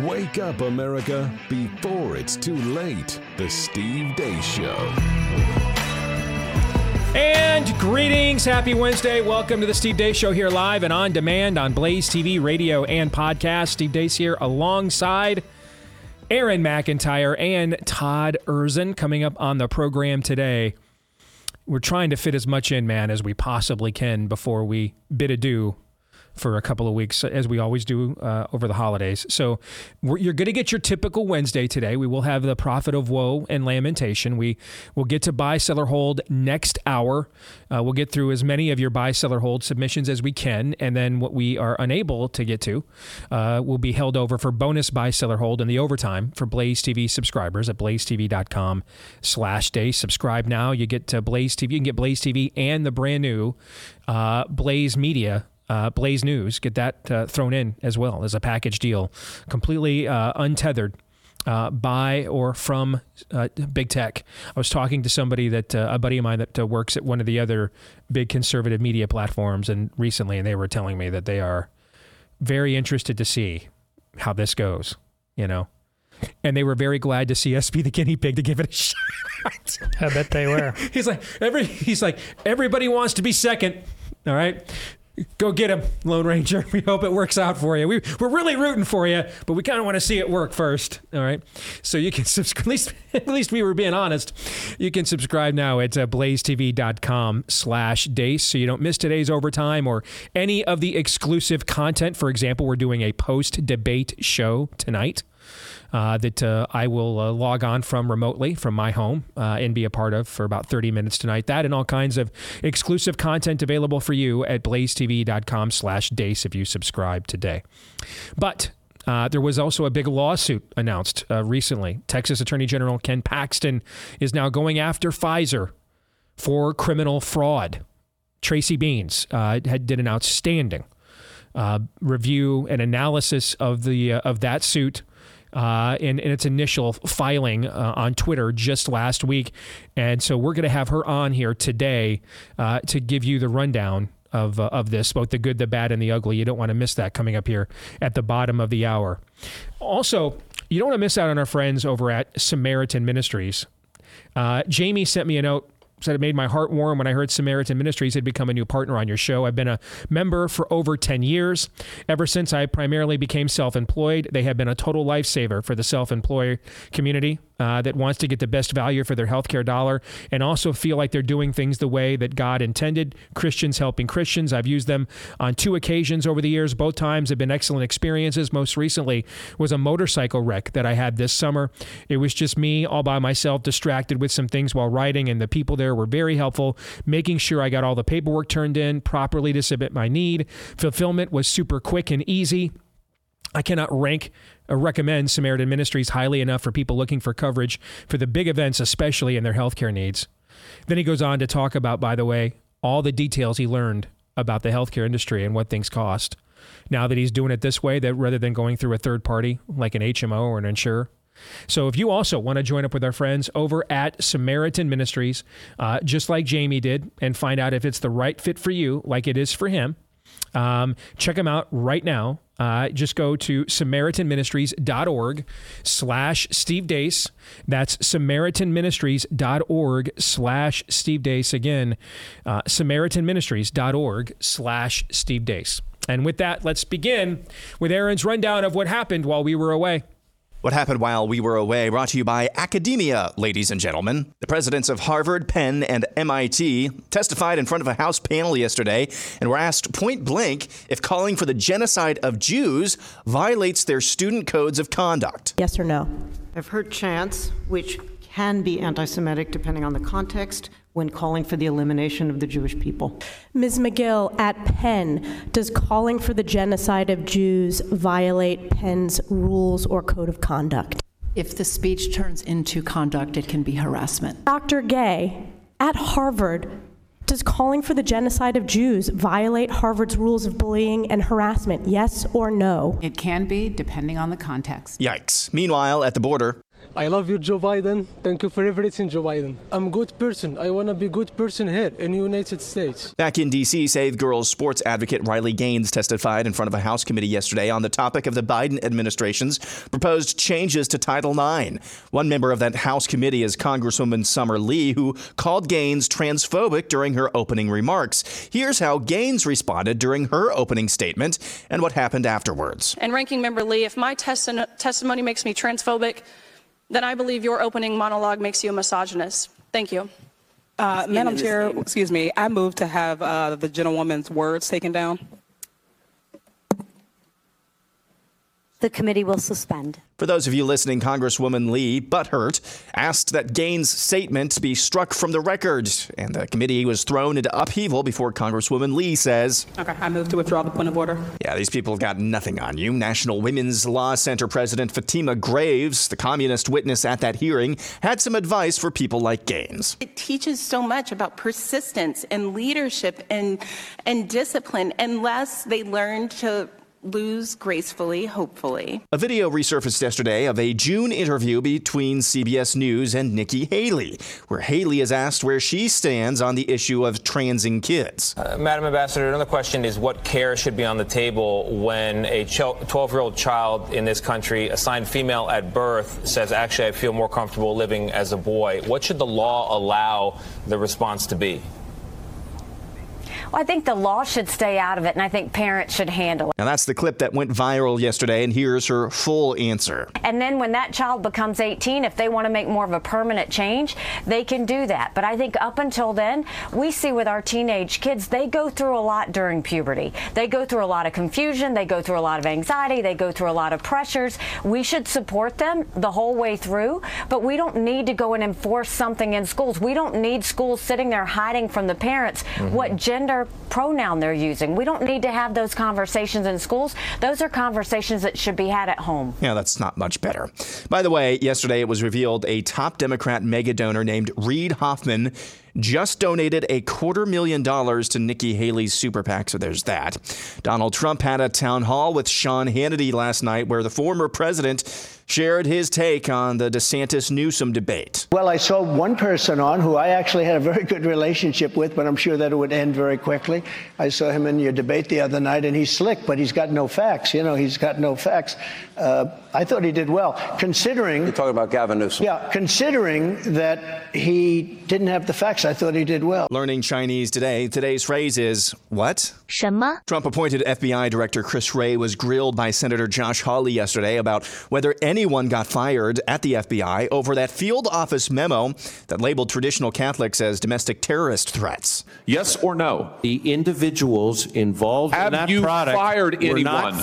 Wake up, America, before it's too late. The Steve Dace Show. And greetings. Happy Wednesday. Welcome to the Steve Dace Show here live and on demand on Blaze TV, radio, and podcast. Steve Dace here alongside Aaron McIntyre and Todd Erzin coming up on the program today. We're trying to fit as much in, man, as we possibly can before we bid adieu for a couple of weeks, as we always do over the holidays. So you're going to get your typical Wednesday today. We will have the Prophet of Woe and Lamentation. We will get to Buy, Sell, or Hold next hour. We'll get through as many of your Buy, Sell, or Hold submissions as we can, and then what we are unable to get to will be held over for bonus Buy, Sell, or Hold in the overtime for Blaze TV subscribers at blazetv.com/day. Subscribe now. You get to Blaze TV. You can get Blaze TV and the brand new Blaze Media, Blaze News, get that thrown in as well as a package deal, completely untethered by or from big tech. I was talking to somebody that a buddy of mine that works at one of the other big conservative media platforms, and recently, and they were telling me that they are very interested to see how this goes, you know, and they were very glad to see us be the guinea pig to give it a shot. I bet they were. He's like everybody wants to be second. All right. Go get him, Lone Ranger. We hope it works out for you. We're really rooting for you, but we kind of want to see it work first. All right. So you can subscribe. At least we were being honest. You can subscribe now at blazetv.com/Dace so you don't miss today's overtime or any of the exclusive content. For example, we're doing a post-debate show tonight that I will log on from remotely from my home and be a part of for about 30 minutes tonight. That and all kinds of exclusive content available for you at blazetv.com/Dace if you subscribe today. But there was also a big lawsuit announced recently. Texas Attorney General Ken Paxton is now going after Pfizer for criminal fraud. Tracy Beanz did an outstanding review and analysis of the of that suit in its initial filing on Twitter just last week, and so we're going to have her on here today to give you the rundown of this, both the good, the bad, and the ugly. You don't want to miss that coming up here at the bottom of the hour. Also, you don't want to miss out on our friends over at Samaritan Ministries. Jamie sent me a note. Said it made my heart warm when I heard Samaritan Ministries had become a new partner on your show. I've been a member for over 10 years. Ever since I primarily became self-employed, they have been a total lifesaver for the self-employed community that wants to get the best value for their healthcare dollar and also feel like they're doing things the way that God intended. Christians helping Christians. I've used them on 2 occasions over the years. Both times have been excellent experiences. Most recently was a motorcycle wreck that I had this summer. It was just me all by myself, distracted with some things while riding, and the people there were very helpful, making sure I got all the paperwork turned in properly to submit my need. Fulfillment was super quick and easy. I cannot recommend Samaritan Ministries highly enough for people looking for coverage for the big events, especially in their healthcare needs. Then he goes on to talk about, by the way, all the details he learned about the healthcare industry and what things cost. Now that he's doing it this way, that rather than going through a third party like an HMO or an insurer. So if you also want to join up with our friends over at Samaritan Ministries, just like Jamie did, and find out if it's the right fit for you, like it is for him, check them out right now. Just go to SamaritanMinistries.org/Steve Dace. That's SamaritanMinistries.org/Steve Dace. Again, SamaritanMinistries.org/Steve Dace. And with that, let's begin with Aaron's rundown of what happened while we were away. What happened while we were away, brought to you by academia, ladies and gentlemen. The presidents of Harvard, Penn, and MIT testified in front of a House panel yesterday and were asked point blank if calling for the genocide of Jews violates their student codes of conduct. Yes or no? I've heard chants, which can be anti-Semitic depending on the context, when calling for the elimination of the Jewish people. Ms. McGill, at Penn, does calling for the genocide of Jews violate Penn's rules or code of conduct? If the speech turns into conduct, it can be harassment. Dr. Gay, at Harvard, does calling for the genocide of Jews violate Harvard's rules of bullying and harassment? Yes or no? It can be, depending on the context. Yikes. Meanwhile, at the border... I love you, Joe Biden. Thank you for everything, Joe Biden. I'm a good person. I want to be a good person here in the United States. Back in D.C., Save Girls sports advocate Riley Gaines testified in front of a House committee yesterday on the topic of the Biden administration's proposed changes to Title IX. One member of that House committee is Congresswoman Summer Lee, who called Gaines transphobic during her opening remarks. Here's how Gaines responded during her opening statement and what happened afterwards. And Ranking Member Lee, if my testimony makes me transphobic, then I believe your opening monologue makes you a misogynist. Thank you. Madam Chair, excuse me, I move to have the gentlewoman's words taken down. The committee will suspend. For those of you listening, Congresswoman Lee, butthurt, asked that Gaines' statement be struck from the record, and the committee was thrown into upheaval before Congresswoman Lee says, "Okay, I move to withdraw the point of order." Yeah, these people got nothing on you. National Women's Law Center President Fatima Graves, the communist witness at that hearing, had some advice for people like Gaines. It teaches so much about persistence and leadership and discipline, unless they learn to lose gracefully, hopefully. A video resurfaced yesterday of a June interview between CBS News and Nikki Haley, where Haley is asked where she stands on the issue of transing kids. Madam Ambassador, another question is what care should be on the table when a 12-year-old child in this country, assigned female at birth, says, actually, I feel more comfortable living as a boy. What should the law allow the response to be? Well, I think the law should stay out of it, and I think parents should handle it. Now, that's the clip that went viral yesterday, and here's her full answer. And then when that child becomes 18, if they want to make more of a permanent change, they can do that. But I think up until then, we see with our teenage kids, they go through a lot during puberty. They go through a lot of confusion. They go through a lot of anxiety. They go through a lot of pressures. We should support them the whole way through, but we don't need to go and enforce something in schools. We don't need schools sitting there hiding from the parents what gender pronoun they're using. We don't need to have those conversations in schools. Those are conversations that should be had at home. Yeah, that's not much better. By the way, yesterday it was revealed a top Democrat mega donor named Reid Hoffman just donated $250,000 to Nikki Haley's super PAC, so there's that. Donald Trump had a town hall with Sean Hannity last night where the former president shared his take on the DeSantis-Newsom debate. Well, I saw one person on who I actually had a very good relationship with, but I'm sure that it would end very quickly. I saw him in your debate the other night, and he's slick, but he's got no facts. You know, he's got no facts. I thought he did well, considering... You're talking about Gavin Newsom. Yeah, considering that he didn't have the facts. I thought he did well. Learning Chinese today. Today's phrase is, what? 什么? Trump-appointed FBI Director Chris Wray was grilled by Senator Josh Hawley yesterday about whether anyone got fired at the FBI over that field office memo that labeled traditional Catholics as domestic terrorist threats. Yes or no? The individuals involved in that product fired anyone?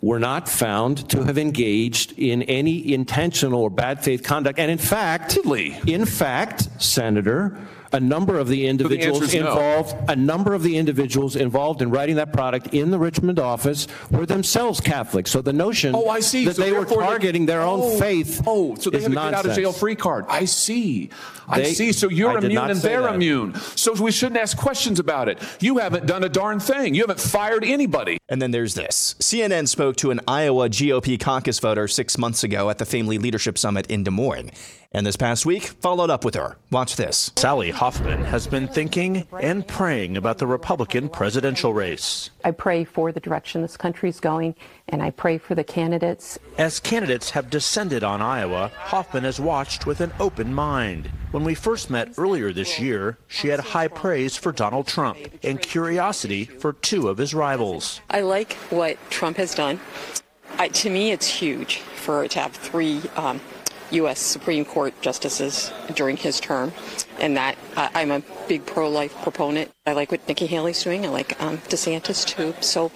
Were not found to have engaged in any intentional or bad faith conduct. And in fact, Senator, a number of the individuals involved in writing that product in the Richmond office were themselves Catholics. So the notion that they were targeting their own faith so they had to get out of jail free card. I see. So you're immune and they're immune. So we shouldn't ask questions about it. You haven't done a darn thing. You haven't fired anybody. And then there's this. CNN spoke to an Iowa GOP caucus voter 6 months ago at the Family Leadership Summit in Des Moines. And this past week, followed up with her. Watch this. Sally Hoffman has been thinking and praying about the Republican presidential race. I pray for the direction this country is going, and I pray for the candidates. As candidates have descended on Iowa, Hoffman has watched with an open mind. When we first met earlier this year, she had high praise for Donald Trump and curiosity for two of his rivals. I like what Trump has done. To me, it's huge to have three U.S. Supreme Court justices during his term, and that I'm a big pro-life proponent. I like what Nikki Haley's doing. I like DeSantis, too. So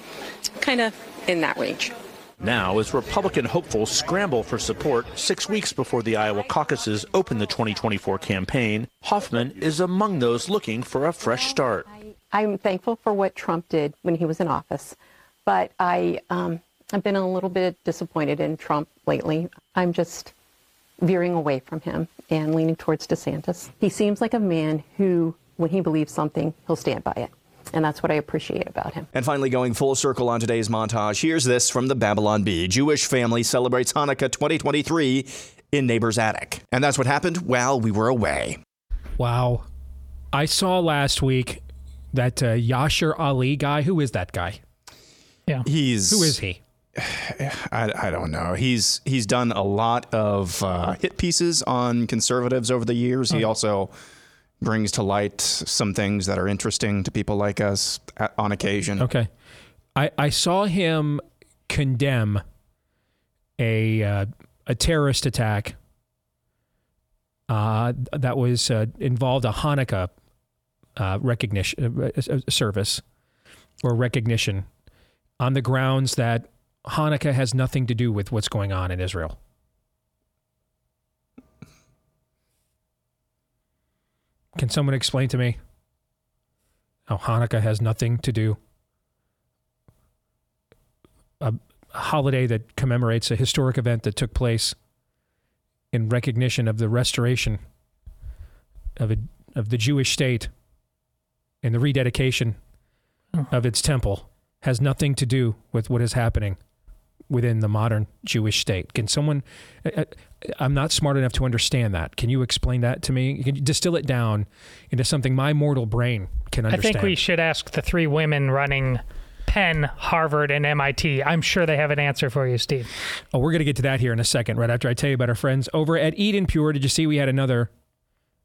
kind of in that range. Now, as Republican hopefuls scramble for support 6 weeks before the Iowa caucuses open the 2024 campaign, Hoffman is among those looking for a fresh start. I'm thankful for what Trump did when he was in office, but I've been a little bit disappointed in Trump lately. I'm just veering away from him and leaning towards DeSantis. He seems like a man who, when he believes something, he'll stand by it. And that's what I appreciate about him. And finally, going full circle on today's montage, here's this from the Babylon Bee. Jewish family celebrates Hanukkah 2023 in neighbor's attic. And that's what happened while we were away. Wow. I saw last week that Yasser Ali guy. Who is that guy? Yeah. Who is he? I don't know. He's done a lot of hit pieces on conservatives over the years. He also brings to light some things that are interesting to people like us on occasion. Okay. I saw him condemn a terrorist attack that was involved a Hanukkah recognition service or recognition on the grounds that Hanukkah has nothing to do with what's going on in Israel. Can someone explain to me how Hanukkah has nothing to do? A holiday that commemorates a historic event that took place in recognition of the restoration of the Jewish state and the rededication of its temple has nothing to do with what is happening within the modern Jewish state. Can someone, I'm not smart enough to understand that. Can you explain that to me? Can you distill it down into something my mortal brain can understand? I think we should ask the three women running Penn, Harvard, and MIT. I'm sure they have an answer for you, Steve. Oh, we're going to get to that here in a second, right after I tell you about our friends over at Eden Pure. Did you see we had another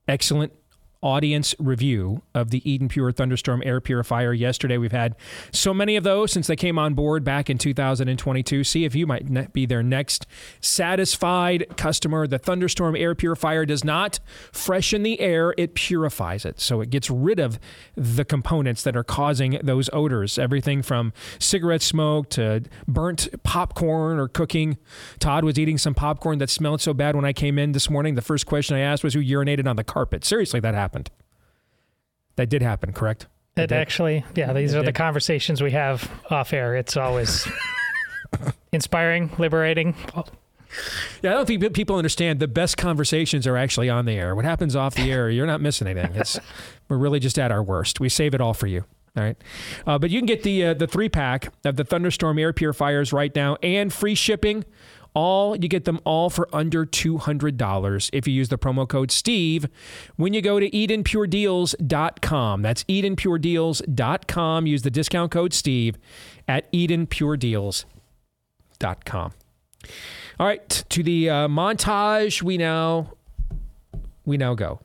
excellent audience review of the Eden Pure Thunderstorm Air Purifier yesterday? We've had so many of those since they came on board back in 2022. See if you might be their next satisfied customer. The Thunderstorm Air Purifier does not freshen the air, it purifies it. So it gets rid of the components that are causing those odors. Everything from cigarette smoke to burnt popcorn or cooking. Todd was eating some popcorn that smelled so bad when I came in this morning. The first question I asked was who urinated on the carpet. Seriously, that happened. That did happen, correct? That actually, yeah, these are the conversations we have off air. It's always inspiring, liberating. Yeah, I don't think people understand the best conversations are actually on the air. What happens off the air, you're not missing anything. We're really just at our worst. We save it all for you. All right. But you can get the 3-pack of the Thunderstorm Air Purifiers right now and free shipping. You get them all for under $200 if you use the promo code Steve when you go to EdenPureDeals.com. That's EdenPureDeals.com. Use the discount code Steve at EdenPureDeals.com. All right, to the montage we now go,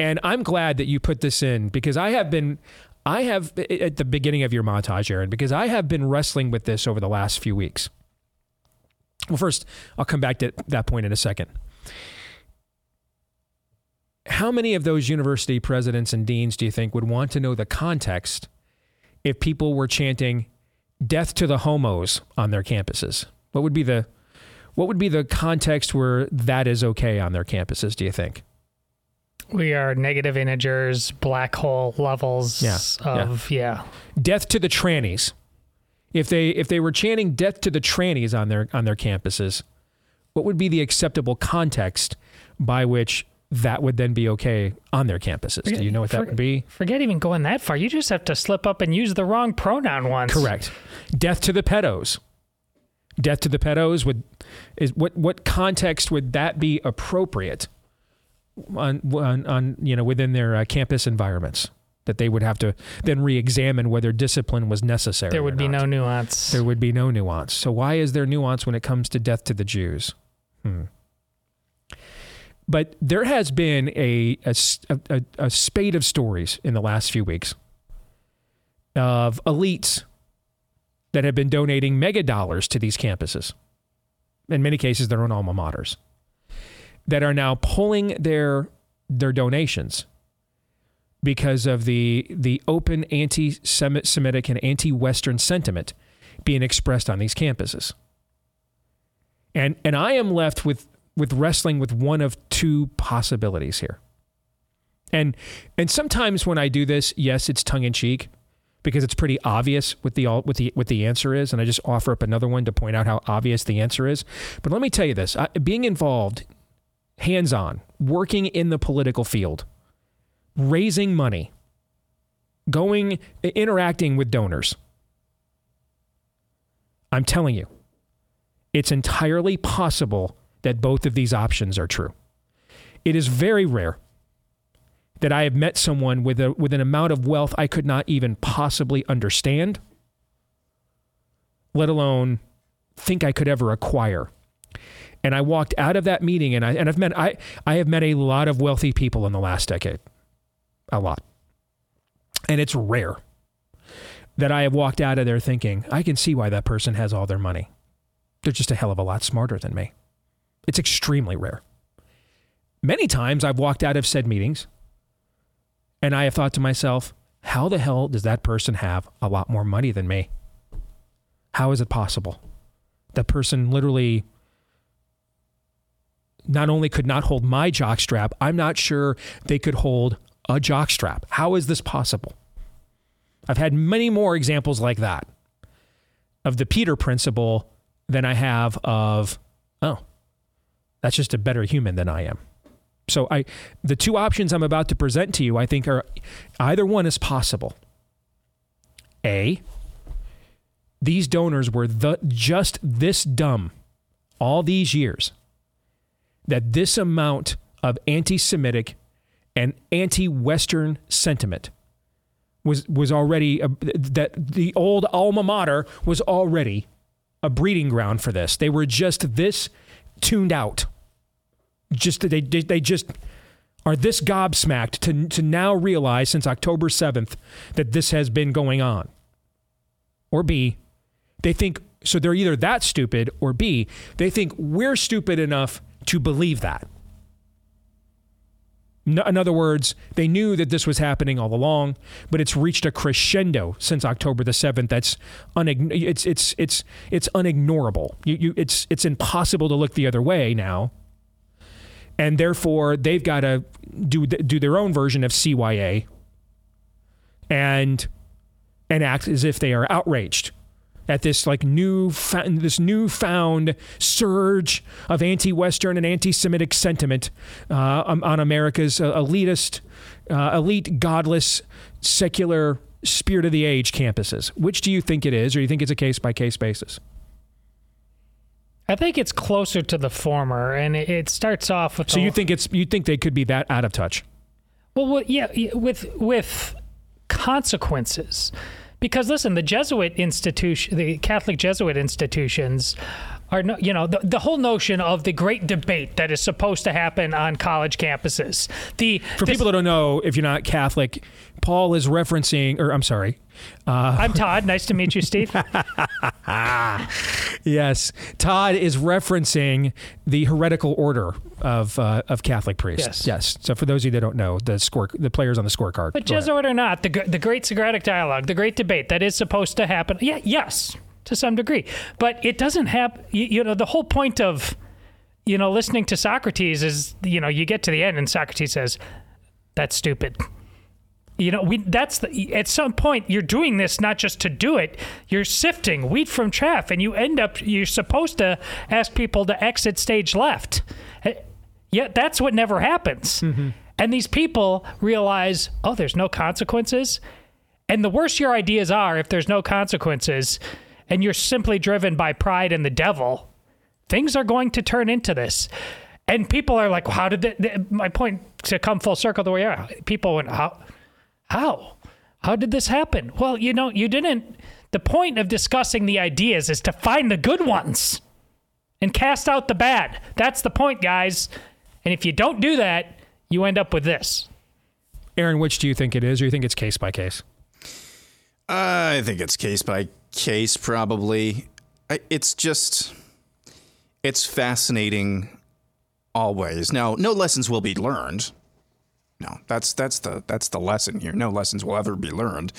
and I'm glad that you put this in because I have at the beginning of your montage, Aaron, because I have been wrestling with this over the last few weeks. Well, first, I'll come back to that point in a second. How many of those university presidents and deans do you think would want to know the context if people were chanting "death to the homos" on their campuses? What would be the context where that is okay on their campuses, do you think? We are negative integers, black hole levels Death to the trannies. If they were chanting "death to the trannies" on their campuses, what would be the acceptable context by which that would then be okay on their campuses? Do you know what that would be? Forget even going that far. You just have to slip up and use the wrong pronoun once. Correct. Death to the pedos. Death to the pedos what context would that be appropriate on within their campus environments? That they would have to then re-examine whether discipline was necessary. There would be no nuance. There would be no nuance. So why is there nuance when it comes to death to the Jews? But there has been a spate of stories in the last few weeks of elites that have been donating mega dollars to these campuses, in many cases their own alma maters, that are now pulling their donations because of the open anti-Semitic and anti-Western sentiment being expressed on these campuses. And I am left with wrestling with one of two possibilities here. And sometimes when I do this, yes, it's tongue-in-cheek, because it's pretty obvious what the answer is, and I just offer up another one to point out how obvious the answer is. But let me tell you this, being involved, hands-on, working in the political field, raising money, going, interacting with donors. I'm telling you, it's entirely possible that both of these options are true. It is very rare that I have met someone with an amount of wealth I could not even possibly understand, let alone think I could ever acquire. And I walked out of that meeting, and I have met a lot of wealthy people in the last decade, a lot. And it's rare that I have walked out of there thinking, I can see why that person has all their money. They're just a hell of a lot smarter than me. It's extremely rare. Many times I've walked out of said meetings and I have thought to myself, how the hell does that person have a lot more money than me? How is it possible? That person literally not only could not hold my jockstrap, I'm not sure they could hold a jockstrap. How is this possible? I've had many more examples like that of the Peter principle than I have of, oh, that's just a better human than I am. So the two options I'm about to present to you, I think are either one is possible. A, these donors were just this dumb all these years that this amount of anti-Semitic and anti-Western sentiment was already, that the old alma mater was already a breeding ground for this. They were just this tuned out. Just they just are this gobsmacked to now realize since October 7th that this has been going on. Or B, they think, so they're either that stupid, or B, they think we're stupid enough to believe that. In other words, they knew that this was happening all along, but it's reached a crescendo since October the 7th. That's it's unignorable. It's impossible to look the other way now. And therefore, they've got to do their own version of CYA and act as if they are outraged at this like newfound surge of anti-Western and anti-Semitic sentiment on America's elite, godless, secular, spirit of the age campuses. Which do you think it is, or you think it's a case-by-case basis? I think it's closer to the former, and it starts off with. So you think they could be that out of touch? Well, yeah, with consequences, because listen, the Catholic Jesuit institutions are no, you know, the whole notion of the great debate that is supposed to happen on college campuses. People that don't know, if you're not Catholic, Paul is referencing, or I'm sorry. I'm Todd. Nice to meet you, Steve. Yes. Todd is referencing the heretical order of Catholic priests. Yes. So for those of you that don't know, the players on the scorecard. But Jesuit or not, the great Socratic dialogue, the great debate that is supposed to happen. Yeah, yes, to some degree. But it doesn't happen. You know, the whole point of, you know, listening to Socrates is, you know, you get to the end and Socrates says, that's stupid. You know, at some point you're doing this not just to do it, you're sifting wheat from chaff, and you're supposed to ask people to exit stage left. Yet that's what never happens. Mm-hmm. And these people realize, oh, there's no consequences. And the worse your ideas are, if there's no consequences and you're simply driven by pride and the devil, things are going to turn into this. And people are like, well, how did my point to come full circle the way you are? People went, How did this happen? Well, you know, you didn't. The point of discussing the ideas is to find the good ones and cast out the bad. That's the point, guys. And if you don't do that, you end up with this. Aaron, which do you think it is, or you think it's case by case? I think it's case by case, probably. It's fascinating always. Now, no lessons will be learned. No, that's the lesson here. No lessons will ever be learned.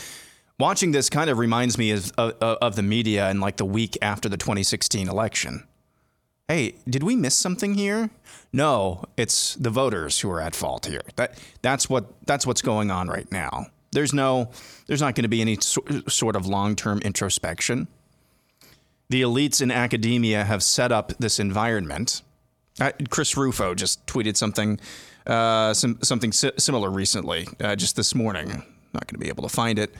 Watching this kind of reminds me of the media and like the week after the 2016 election. Hey, did we miss something here? No, it's the voters who are at fault here. That's what's going on right now. There's not going to be any sort of long-term introspection. The elites in academia have set up this environment. Chris Rufo just tweeted something similar recently, just this morning. not going to be able to find it.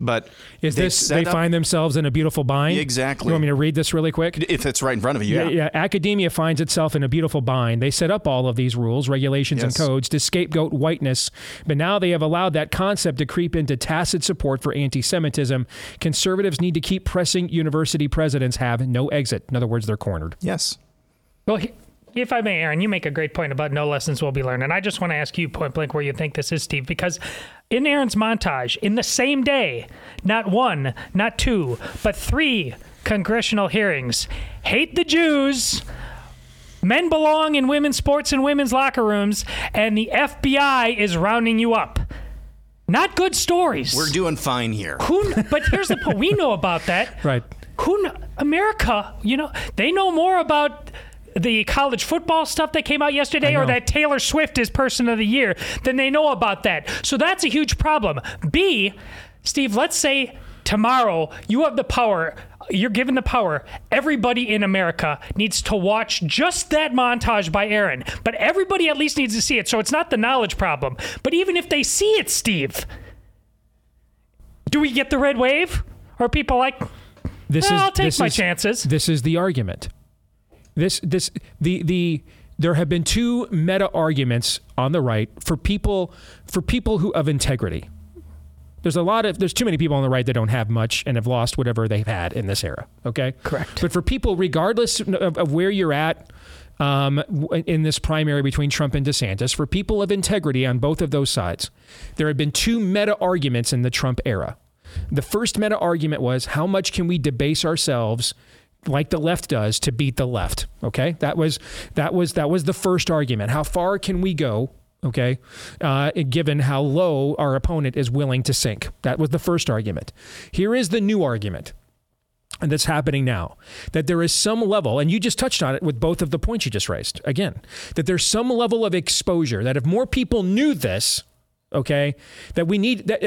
But is this they find themselves in a beautiful bind? Exactly. You want me to read this really quick? If it's right in front of you, yeah. Academia finds itself in a beautiful bind. They set up all of these rules, regulations, and codes to scapegoat whiteness, but now they have allowed that concept to creep into tacit support for anti-Semitism. Conservatives need to keep pressing university presidents have no exit. In other words, they're cornered. Yes. Well, if I may, Aaron, you make a great point about no lessons will be learned. And I just want to ask you point blank where you think this is, Steve, because in Aaron's montage, in the same day, not one, not two, but three congressional hearings, hate the Jews, men belong in women's sports and women's locker rooms, and the FBI is rounding you up. Not good stories. We're doing fine here. But here's the point. We know about that. Right. America, they know more about the college football stuff that came out yesterday, or that Taylor Swift is Person of the Year, then they know about that. So that's a huge problem. B, Steve, let's say tomorrow you have the power, you're given the power. Everybody in America needs to watch just that montage by Aaron, but everybody at least needs to see it. So it's not the knowledge problem. But even if they see it, Steve, do we get the red wave? Or people like, I'll take my chances. This is the argument. There have been two meta arguments on the right for people who of integrity. There's too many people on the right that don't have much and have lost whatever they've had in this era. Okay, correct. But for people, regardless of where you're at in this primary between Trump and DeSantis, for people of integrity on both of those sides, there have been two meta arguments in the Trump era. The first meta argument was, how much can we debase ourselves, like the left does, to beat the left? Okay, that was the first argument. How far can we go? Okay, given how low our opponent is willing to sink. That was the first argument. Here is the new argument, and that's happening now, that there is some level, and you just touched on it with both of the points you just raised. Again, that there's some level of exposure, that if more people knew this, okay, that we need that,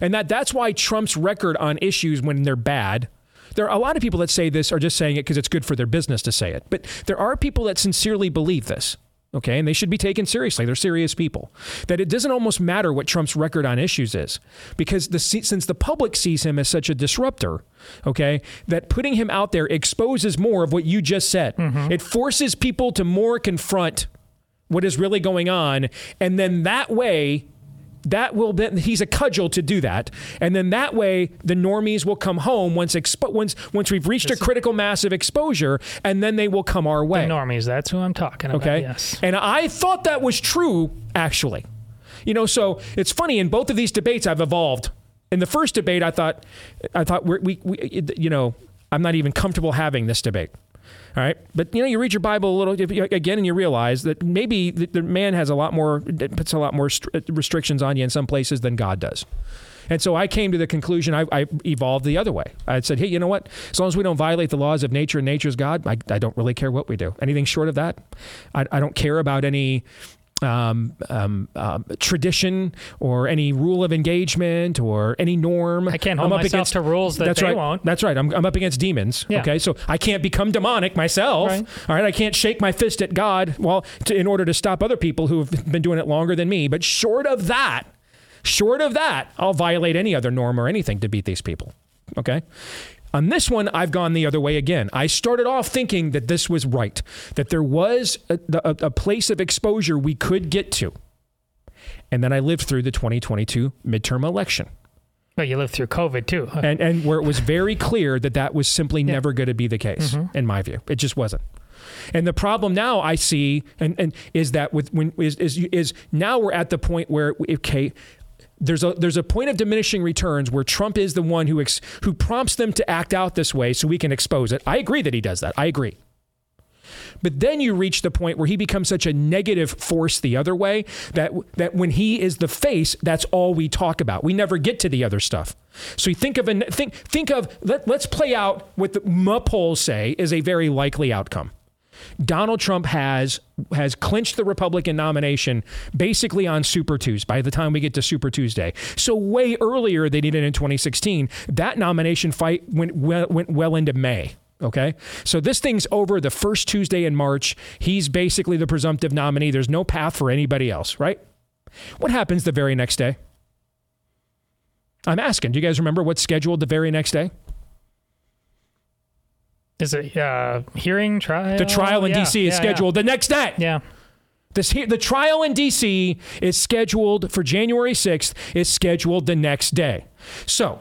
and that's why Trump's record on issues when they're bad. There are a lot of people that say this are just saying it because it's good for their business to say it. But there are people that sincerely believe this, okay? And they should be taken seriously. They're serious people. That it doesn't almost matter what Trump's record on issues is, because since the public sees him as such a disruptor, okay, that putting him out there exposes more of what you just said. Mm-hmm. It forces people to more confront what is really going on, and then that way... he's a cudgel to do that, and then that way the normies will come home once we've reached a critical mass of exposure, and then they will come our way. The normies, that's who I'm talking about. Okay, yes. And I thought that was true, actually. So it's funny, in both of these debates, I've evolved. In the first debate, I thought we I'm not even comfortable having this debate. All right. But, you read your Bible a little again and you realize that maybe the man has puts a lot more restrictions on you in some places than God does. And so I came to the conclusion, I evolved the other way. I said, hey, you know what? As long as we don't violate the laws of nature and nature's God, I don't really care what we do. Anything short of that, I don't care about any tradition or any rule of engagement or any norm. I can't hold myself to rules that they won't. That's right. I'm up against demons. Yeah. Okay. So I can't become demonic myself. Right. All right. I can't shake my fist at God in order to stop other people who have been doing it longer than me. But short of that, I'll violate any other norm or anything to beat these people. Okay. On this one, I've gone the other way again. I started off thinking that this was right, that there was a place of exposure we could get to. And then I lived through the 2022 midterm election. Well, you lived through COVID, too. And where it was very clear that was simply never going to be the case, in my view. It just wasn't. And the problem now I see is now we're at the point where, okay, there's a point of diminishing returns where Trump is the one who prompts them to act out this way so we can expose it. I agree that he does that. I agree. But then you reach the point where he becomes such a negative force the other way that when he is the face, that's all we talk about. We never get to the other stuff. So you let's play out what the MUP polls say is a very likely outcome. Donald Trump has clinched the Republican nomination basically on Super Tuesday, by the time we get to Super Tuesday. So way earlier than he did in 2016, that nomination fight went well into May. Okay, so this thing's over the first Tuesday in March. He's basically the presumptive nominee. There's no path for anybody else, right? What happens the very next day? I'm asking, do you guys remember what's scheduled the very next day? Is it hearing trial? The trial in D.C. is scheduled the next day. Yeah. The trial in D.C. is scheduled for January 6th, is scheduled the next day. So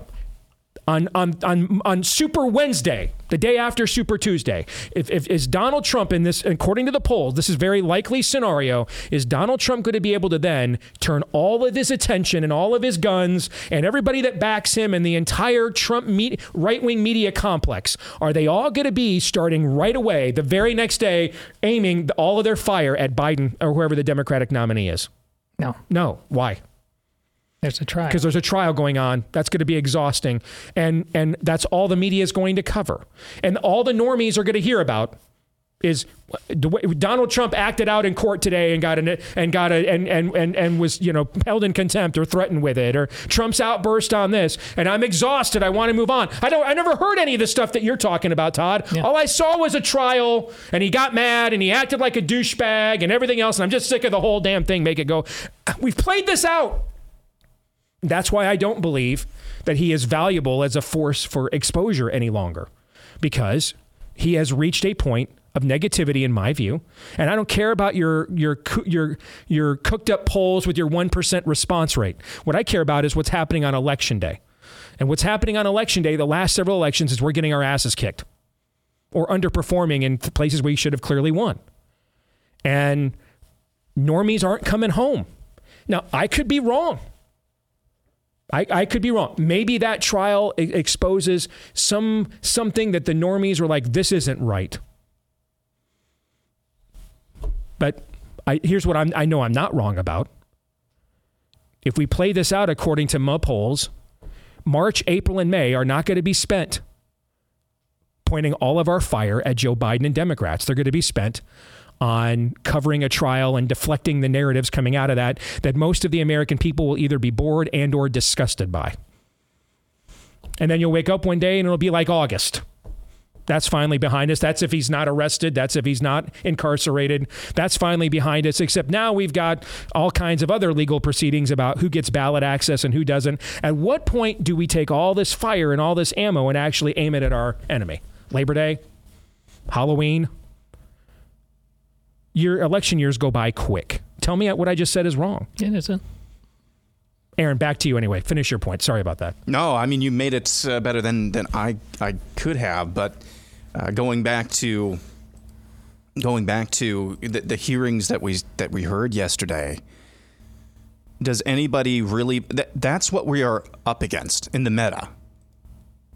on Super Wednesday, the day after Super Tuesday, is Donald Trump in this, according to the polls, this is very likely scenario, is Donald Trump going to be able to then turn all of his attention and all of his guns and everybody that backs him and the entire Trump right-wing media complex, are they all going to be starting right away, the very next day, aiming all of their fire at Biden or whoever the Democratic nominee is? No. No. Why? There's a trial. Because there's a trial going on. That's going to be exhausting. And that's all the media is going to cover. And all the normies are going to hear about is the way Donald Trump acted out in court today and was, you know, held in contempt or threatened with it, or Trump's outburst on this, and I'm exhausted, I want to move on. I never heard any of the stuff that you're talking about, Todd. Yeah. All I saw was a trial, and he got mad and he acted like a douchebag and everything else, and I'm just sick of the whole damn thing. Make it go. We've played this out. That's why I don't believe that he is valuable as a force for exposure any longer, because he has reached a point of negativity in my view. And I don't care about your cooked up polls with your 1% response rate. What I care about is what's happening on election day. And what's happening on election day, the last several elections, is we're getting our asses kicked or underperforming in places we should have clearly won. And normies aren't coming home. Now, I could be wrong. I could be wrong. Maybe that trial exposes something that the normies were like, this isn't right. But here's what I know I'm not wrong about. If we play this out according to MUP polls, March, April, and May are not going to be spent pointing all of our fire at Joe Biden and Democrats. They're going to be spent on covering a trial and deflecting the narratives coming out of that most of the American people will either be bored and or disgusted by. And then you'll wake up one day and it'll be like August. That's finally behind us. That's if he's not arrested. That's if he's not incarcerated. That's finally behind us, except now we've got all kinds of other legal proceedings about who gets ballot access and who doesn't. At what point do we take all this fire and all this ammo and actually aim it at our enemy? Labor Day? Halloween? Your election years go by quick. Tell me what I just said is wrong. It isn't. Aaron, back to you anyway. Finish your point. Sorry about that. No, I mean, you made it better than I could have. But going back to the hearings that we heard yesterday, does anybody really? That's what we are up against in the meta.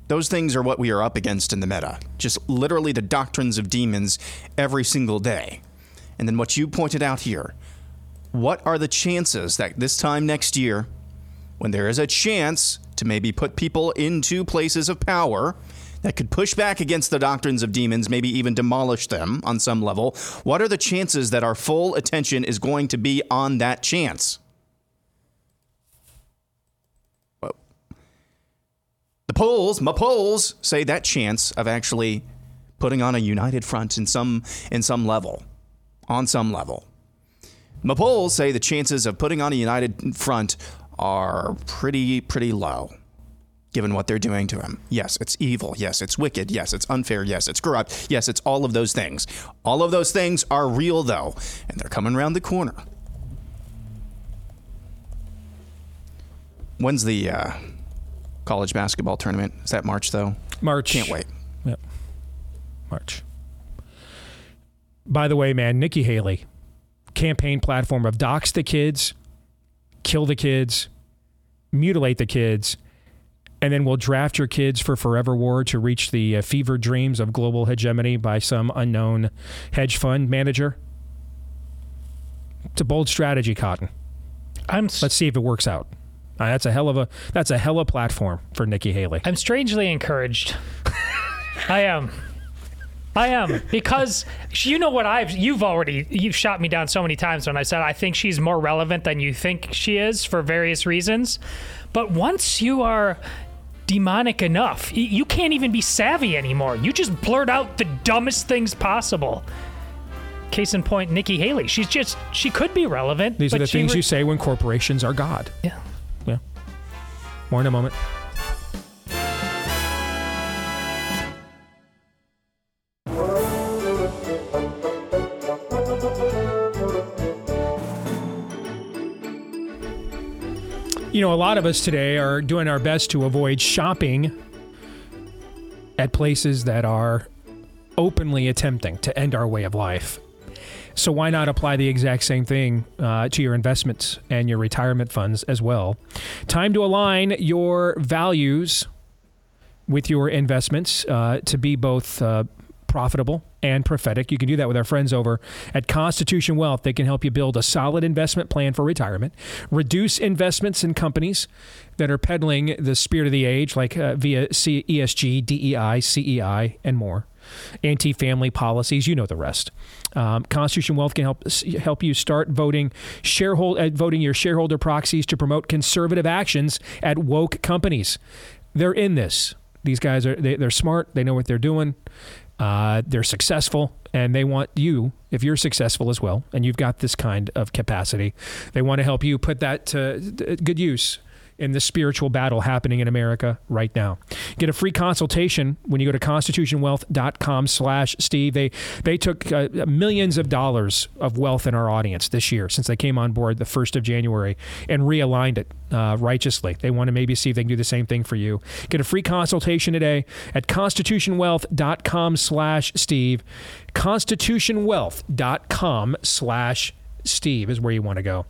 Those things are what we are up against in the meta. Just literally the doctrines of demons every single day. And then what you pointed out here, what are the chances that this time next year, when there is a chance to maybe put people into places of power that could push back against the doctrines of demons, maybe even demolish them on some level, what are the chances that our full attention is going to be on that chance? Well, my polls say that chance of actually putting on a united front on some level. My polls say the chances of putting on a united front are pretty low, given what they're doing to him. Yes, it's evil. Yes, it's wicked. Yes, it's unfair. Yes, it's corrupt. Yes, it's all of those things. All of those things are real, though, and they're coming around the corner. When's the college basketball tournament? Is that March, though? March. Can't wait. Yep. March. By the way, man, Nikki Haley, campaign platform of dox the kids, kill the kids, mutilate the kids, and then we'll draft your kids for forever war to reach the fever dreams of global hegemony by some unknown hedge fund manager. It's a bold strategy, Cotton. Let's see if it works out. That's a hell of a platform for Nikki Haley. I'm strangely encouraged. I am, because you know what, you've shot me down so many times when I said I think she's more relevant than you think she is for various reasons. But once you are demonic enough, you can't even be savvy anymore. You just blurt out the dumbest things possible. Case in point, Nikki Haley. She could be relevant. These are the things you say when corporations are God. Yeah. More in a moment. You know, a lot of us today are doing our best to avoid shopping at places that are openly attempting to end our way of life. So why not apply the exact same thing to your investments and your retirement funds as well? Time to align your values with your investments to be both profitable and prophetic. You can do that with our friends over at Constitution Wealth. They can help you build a solid investment plan for retirement, reduce investments in companies that are peddling the spirit of the age, like via ESG, DEI, CEI, and more. Anti-family policies, you know the rest. Constitution Wealth can help you start voting your shareholder proxies to promote conservative actions at woke companies. They're in this. These guys they're smart. They know what they're doing. They're successful, and they want you, if you're successful as well, and you've got this kind of capacity, they want to help you put that to good use in the spiritual battle happening in America right now. Get a free consultation when you go to constitutionwealth.com/Steve. They took millions of dollars of wealth in our audience this year since they came on board the 1st of January and realigned it righteously. They want to maybe see if they can do the same thing for you. Get a free consultation today at constitutionwealth.com/Steve. constitutionwealth.com/Steve is where you want to go.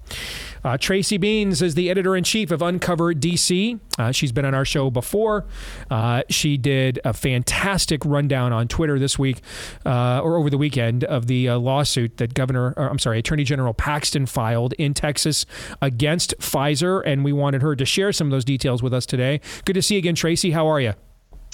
Tracy Beanz is the editor-in-chief of Uncover DC. She's been on our show before. She did a fantastic rundown on Twitter this week or over the weekend of the lawsuit that Attorney General Paxton filed in Texas against Pfizer, and we wanted her to share some of those details with us today. Good to see you again, Tracy. How are you?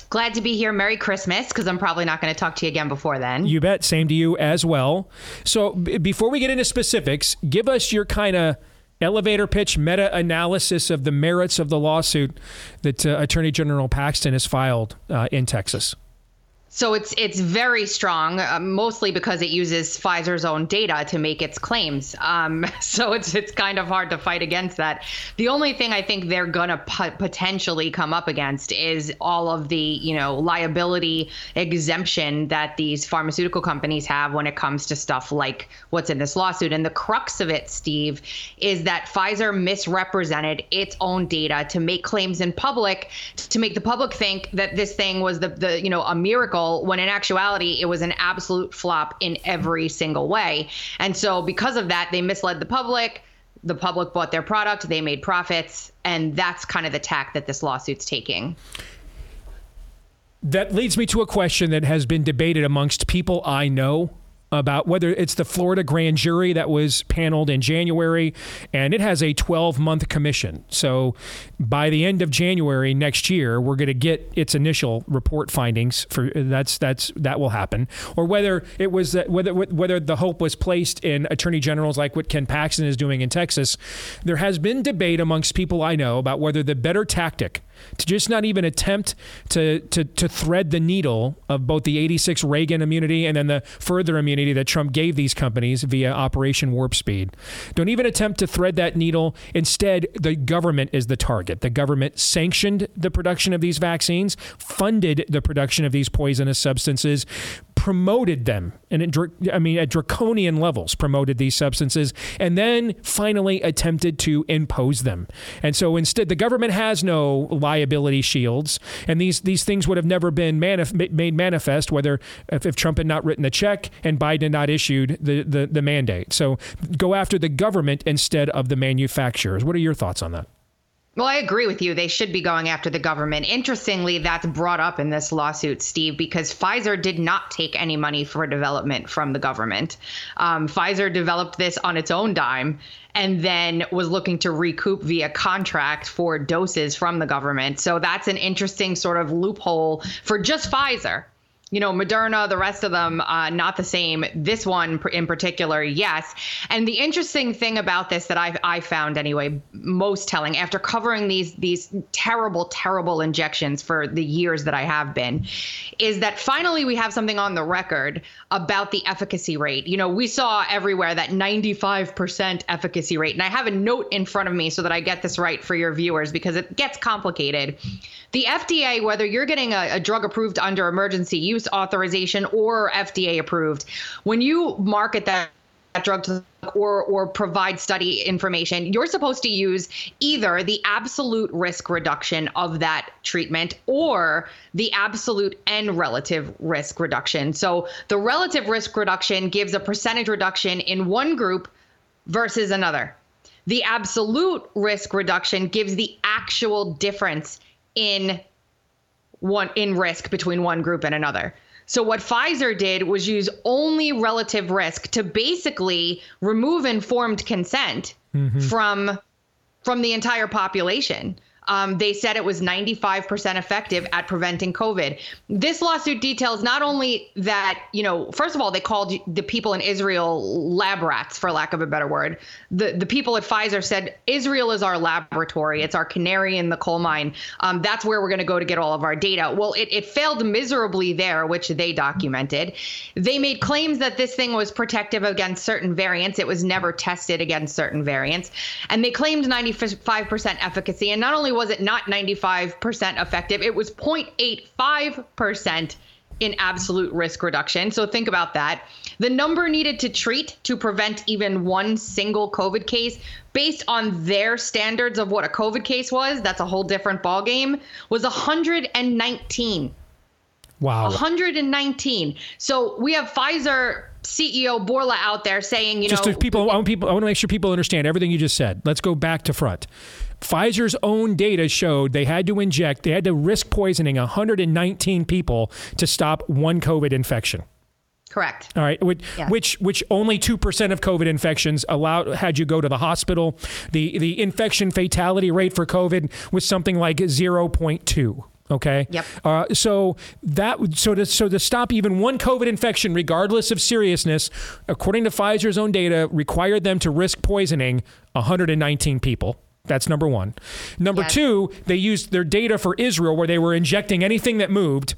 Glad to be here. Merry Christmas, because I'm probably not going to talk to you again before then. You bet. Same to you as well. So before we get into specifics, give us your kind of elevator pitch meta-analysis of the merits of the lawsuit that Attorney General Paxton has filed in Texas. So it's very strong, mostly because it uses Pfizer's own data to make its claims. So it's kind of hard to fight against that. The only thing I think they're going to potentially come up against is all of the, liability exemption that these pharmaceutical companies have when it comes to stuff like what's in this lawsuit. And the crux of it, Steve, is that Pfizer misrepresented its own data to make claims in public, to make the public think that this thing was a miracle, when in actuality, it was an absolute flop in every single way. And so because of that, they misled the public bought their product, they made profits, and that's kind of the tack that this lawsuit's taking. That leads me to a question that has been debated amongst people I know about whether it's the Florida grand jury that was paneled in January, and it has a 12-month commission. So by the end of January next year, we're going to get its initial report findings for that will happen, or whether it was whether the hope was placed in attorney generals like what Ken Paxton is doing in Texas. There has been debate amongst people I know about whether the better tactic to just not even attempt to thread the needle of both the 86 Reagan immunity and then the further immunity that Trump gave these companies via Operation Warp Speed. Don't even attempt to thread that needle. Instead, the government is the target. The government sanctioned the production of these vaccines, funded the production of these poisonous substances, promoted them, and at draconian levels, promoted these substances, and then finally attempted to impose them. And so instead, the government has no liability shields, and these things would have never been made manifest whether if Trump had not written the check and Biden had not issued the mandate. So go after the government instead of the manufacturers. What are your thoughts on that? Well, I agree with you. They should be going after the government. Interestingly, that's brought up in this lawsuit, Steve, because Pfizer did not take any money for development from the government. Pfizer developed this on its own dime and then was looking to recoup via contract for doses from the government. So that's an interesting sort of loophole for just Pfizer. you know, Moderna, the rest of them, not the same. This one in particular, yes. And the interesting thing about this that I found anyway, most telling, after covering these terrible, terrible injections for the years that I have been, is that finally we have something on the record about the efficacy rate. You know, we saw everywhere that 95% efficacy rate. And I have a note in front of me so that I get this right for your viewers, because it gets complicated. The FDA, whether you're getting a drug approved under emergency use authorization or FDA approved, when you market that drug to or provide study information, you're supposed to use either the absolute risk reduction of that treatment or the absolute and relative risk reduction. So the relative risk reduction gives a percentage reduction in one group versus another. The absolute risk reduction gives the actual difference in risk between one group and another. So what Pfizer did was use only relative risk to basically remove informed consent from the entire population. They said it was 95% effective at preventing COVID. This lawsuit details not only that, you know, first of all, they called the people in Israel lab rats, for lack of a better word. The people at Pfizer said, Israel is our laboratory. It's our canary in the coal mine. That's where we're going to go to get all of our data. Well, it failed miserably there, which they documented. They made claims that this thing was protective against certain variants. It was never tested against certain variants. And they claimed 95% efficacy. And not only was it not 95% effective, it was 0.85% in absolute risk reduction. So think about that. The number needed to treat to prevent even one single COVID case, based on their standards of what a COVID case was, that's a whole different ballgame, was 119. Wow. 119. So we have Pfizer CEO Borla out there saying, you know, just I want to make sure people understand everything you just said. Let's go back to front. Pfizer's own data showed they had to risk poisoning 119 people to stop one COVID infection. Correct. All right. Which only 2% of COVID infections had you go to the hospital. The infection fatality rate for COVID was something like 0.2. OK, yep. So to stop even one COVID infection, regardless of seriousness, according to Pfizer's own data, required them to risk poisoning 119 people. That's number one. Number two, they used their data for Israel where they were injecting anything that moved.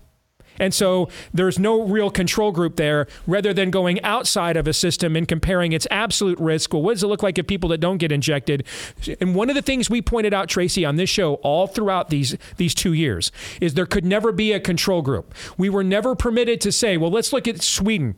And so there's no real control group there, rather than going outside of a system and comparing its absolute risk. Well, what does it look like if people that don't get injected? And one of the things we pointed out, Tracy, on this show all throughout these 2 years is there could never be a control group. We were never permitted to say, well, let's look at Sweden.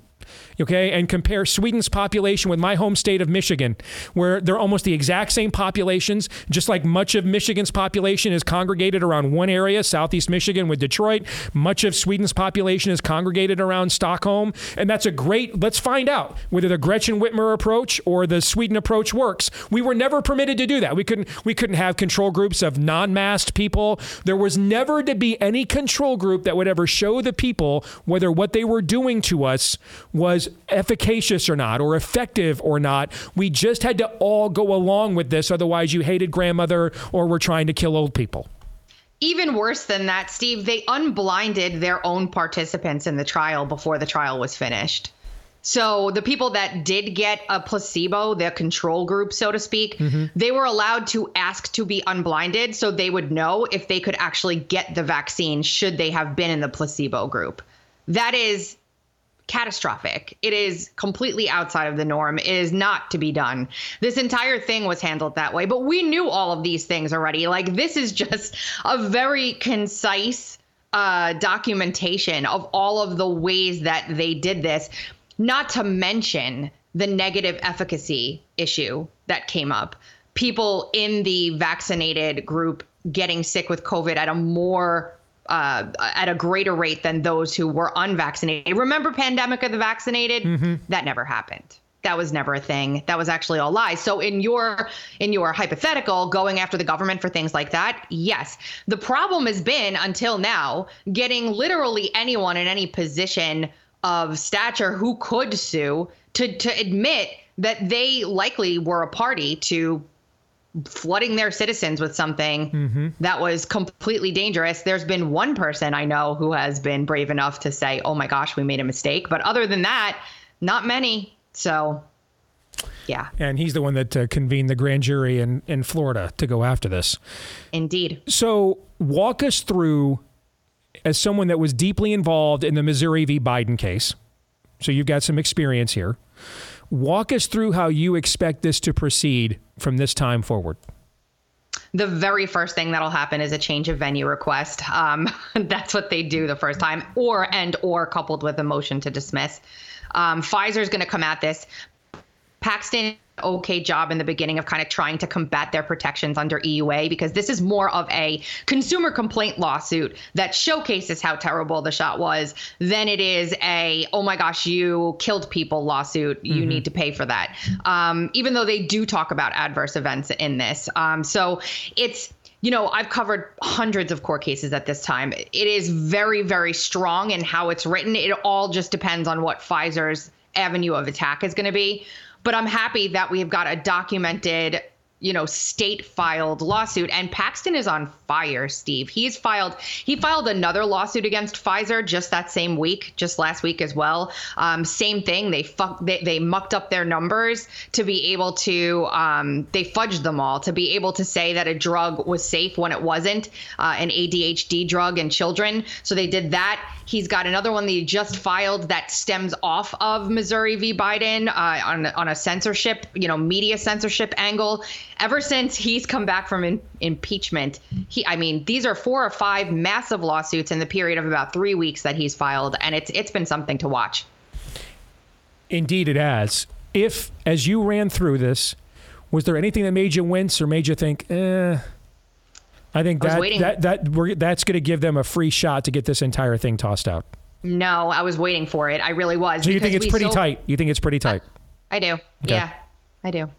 Okay, and compare Sweden's population with my home state of Michigan, where they're almost the exact same populations, just like much of Michigan's population is congregated around one area, southeast Michigan with Detroit. Much of Sweden's population is congregated around Stockholm. And that's let's find out whether the Gretchen Whitmer approach or the Sweden approach works. We were never permitted to do that. We couldn't have control groups of non-masked people. There was never to be any control group that would ever show the people whether what they were doing to us was efficacious or not, or effective or not. We just had to all go along with this. Otherwise, you hated grandmother or were trying to kill old people. Even worse than that, Steve, they unblinded their own participants in the trial before the trial was finished. So the people that did get a placebo, the control group, so to speak, they were allowed to ask to be unblinded so they would know if they could actually get the vaccine should they have been in the placebo group. That is catastrophic. It is completely outside of the norm. It is not to be done. This entire thing was handled that way, but we knew all of these things already. Like, this is just a very concise documentation of all of the ways that they did this, not to mention the negative efficacy issue that came up. People in the vaccinated group getting sick with COVID at a greater rate than those who were unvaccinated. Remember pandemic of the vaccinated? That never happened. That was never a thing. That was actually all lies. So in your hypothetical, going after the government for things like that, yes. The problem has been, until now, getting literally anyone in any position of stature who could sue to admit that they likely were a party to flooding their citizens with something that was completely dangerous. There's been one person I know who has been brave enough to say, oh my gosh, we made a mistake. But other than that, not many. So, yeah. And he's the one that convened the grand jury in Florida to go after this. Indeed. So walk us through, as someone that was deeply involved in the Missouri v. Biden case. So you've got some experience here. Walk us through how you expect this to proceed from this time forward. The very first thing that'll happen is a change of venue request. That's what they do the first time, or coupled with a motion to dismiss. Pfizer's going to come at this. Paxton, okay job in the beginning of kind of trying to combat their protections under EUA, because this is more of a consumer complaint lawsuit that showcases how terrible the shot was than it is a, oh my gosh, you killed people lawsuit. You need to pay for that. Even though they do talk about adverse events in this. So it's, you know, I've covered hundreds of court cases at this time. It is very, very strong in how it's written. It all just depends on what Pfizer's avenue of attack is going to be. But I'm happy that we've got a documented, you know, state-filed lawsuit. And Paxton is on fire, Steve. He filed another lawsuit against Pfizer just that same week, just last week as well. Same thing. They mucked up their numbers to be able to, they fudged them all to be able to say that a drug was safe when it wasn't, an ADHD drug in children. So they did that. He's got another one that he just filed that stems off of Missouri v. Biden on a censorship, you know, media censorship angle. Ever since he's come back from impeachment, these are 4 or 5 massive lawsuits in the period of about 3 weeks that he's filed, and it's been something to watch. Indeed it has. If, as you ran through this, was there anything that made you wince or made you think, I think that's going to give them a free shot to get this entire thing tossed out? No, I was waiting for it. I really was. So you think it's pretty tight? You think it's pretty tight? I do. Okay. Yeah, I do.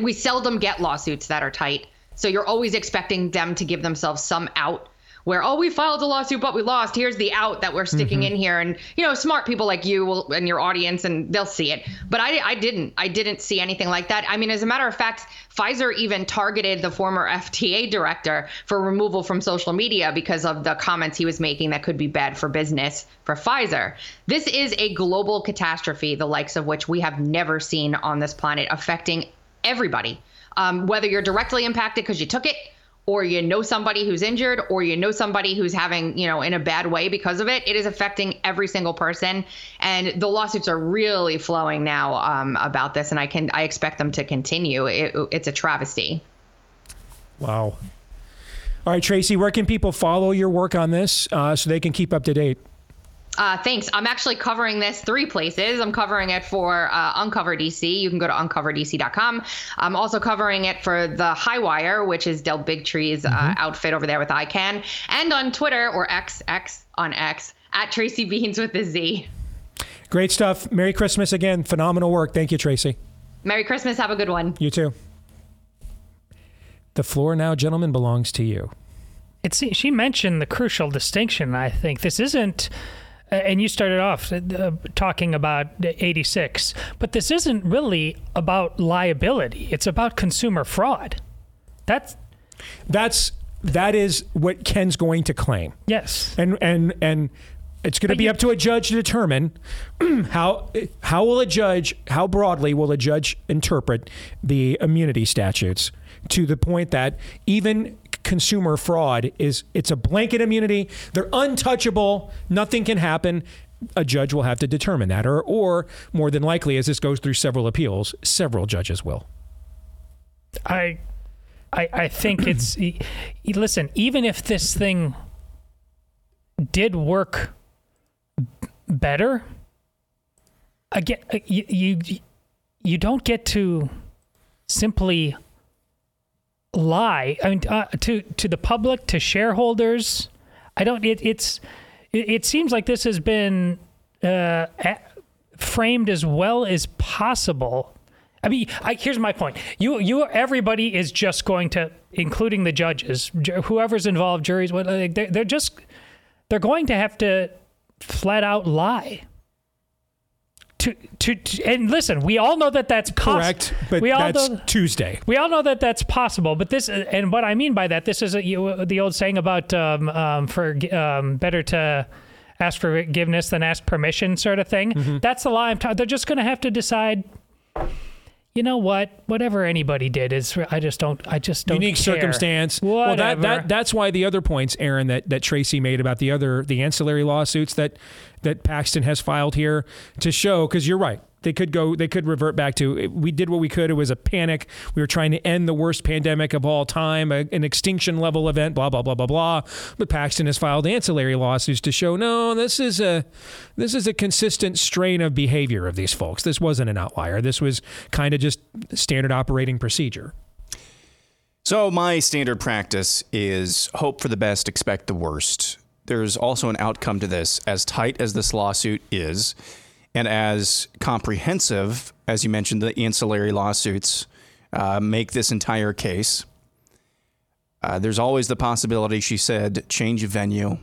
We seldom get lawsuits that are tight. So you're always expecting them to give themselves some out where, oh, we filed a lawsuit, but we lost. Here's the out that we're sticking in here. And, you know, smart people like you will, and your audience, and they'll see it. But I didn't see anything like that. I mean, as a matter of fact, Pfizer even targeted the former FDA director for removal from social media because of the comments he was making that could be bad for business for Pfizer. This is a global catastrophe, the likes of which we have never seen on this planet, affecting everybody, whether you're directly impacted because you took it, or you know somebody who's injured, or you know somebody who's having, you know, in a bad way because of it. It is affecting every single person. And the lawsuits are really flowing now about this. And I expect them to continue. It's a travesty. Wow. All right, Tracy, where can people follow your work on this so they can keep up to date? Thanks. I'm actually covering this 3 places. I'm covering it for Uncover DC. You can go to uncoverdc.com. I'm also covering it for The High Wire, which is Del Bigtree's outfit over there with ICANN. And on Twitter, or X, at Tracy Beanz with a Z. Great stuff. Merry Christmas again. Phenomenal work. Thank you, Tracy. Merry Christmas. Have a good one. You too. The floor now, gentlemen, belongs to you. She mentioned the crucial distinction, I think. This isn't... And you started off talking about 86, but this isn't really about liability. It's about consumer fraud. That is what Ken's going to claim. Yes. And it's going to be up to a judge to determine how broadly will a judge interpret the immunity statutes, to the point that even consumer fraud it's a blanket immunity. They're untouchable. Nothing can happen. A judge will have to determine that, or more than likely, as this goes through several appeals, several judges will. I think it's listen, even if this thing did work better, again, you don't get to simply lie. I mean, to the public, to shareholders. It seems like this has been framed as well as possible. I mean, here's my point. Everybody is just going to, including the judges, whoever's involved, juries, they're going to have to flat out lie And listen, we all know that that's correct, but that's Tuesday. We all know that that's possible, but this, and what I mean by that, this is the old saying about better to ask for forgiveness than ask permission, sort of thing. Mm-hmm. That's the lie. They're just going to have to decide. You know what? Whatever anybody did is, I just don't unique care. Circumstance. Whatever. Well, that's why the other points, Aaron, that Tracy made about the ancillary lawsuits that Paxton has filed here to show, because you're right. They could revert back to, we did what we could. It was a panic. We were trying to end the worst pandemic of all time, an extinction level event, blah, blah, blah, blah, blah. But Paxton has filed ancillary lawsuits to show, no, this is a consistent strain of behavior of these folks. This wasn't an outlier. This was kind of just standard operating procedure. So my standard practice is hope for the best, expect the worst. There's also an outcome to this. As tight as this lawsuit is, and as comprehensive, as you mentioned, the ancillary lawsuits make this entire case. There's always the possibility, she said, change of venue.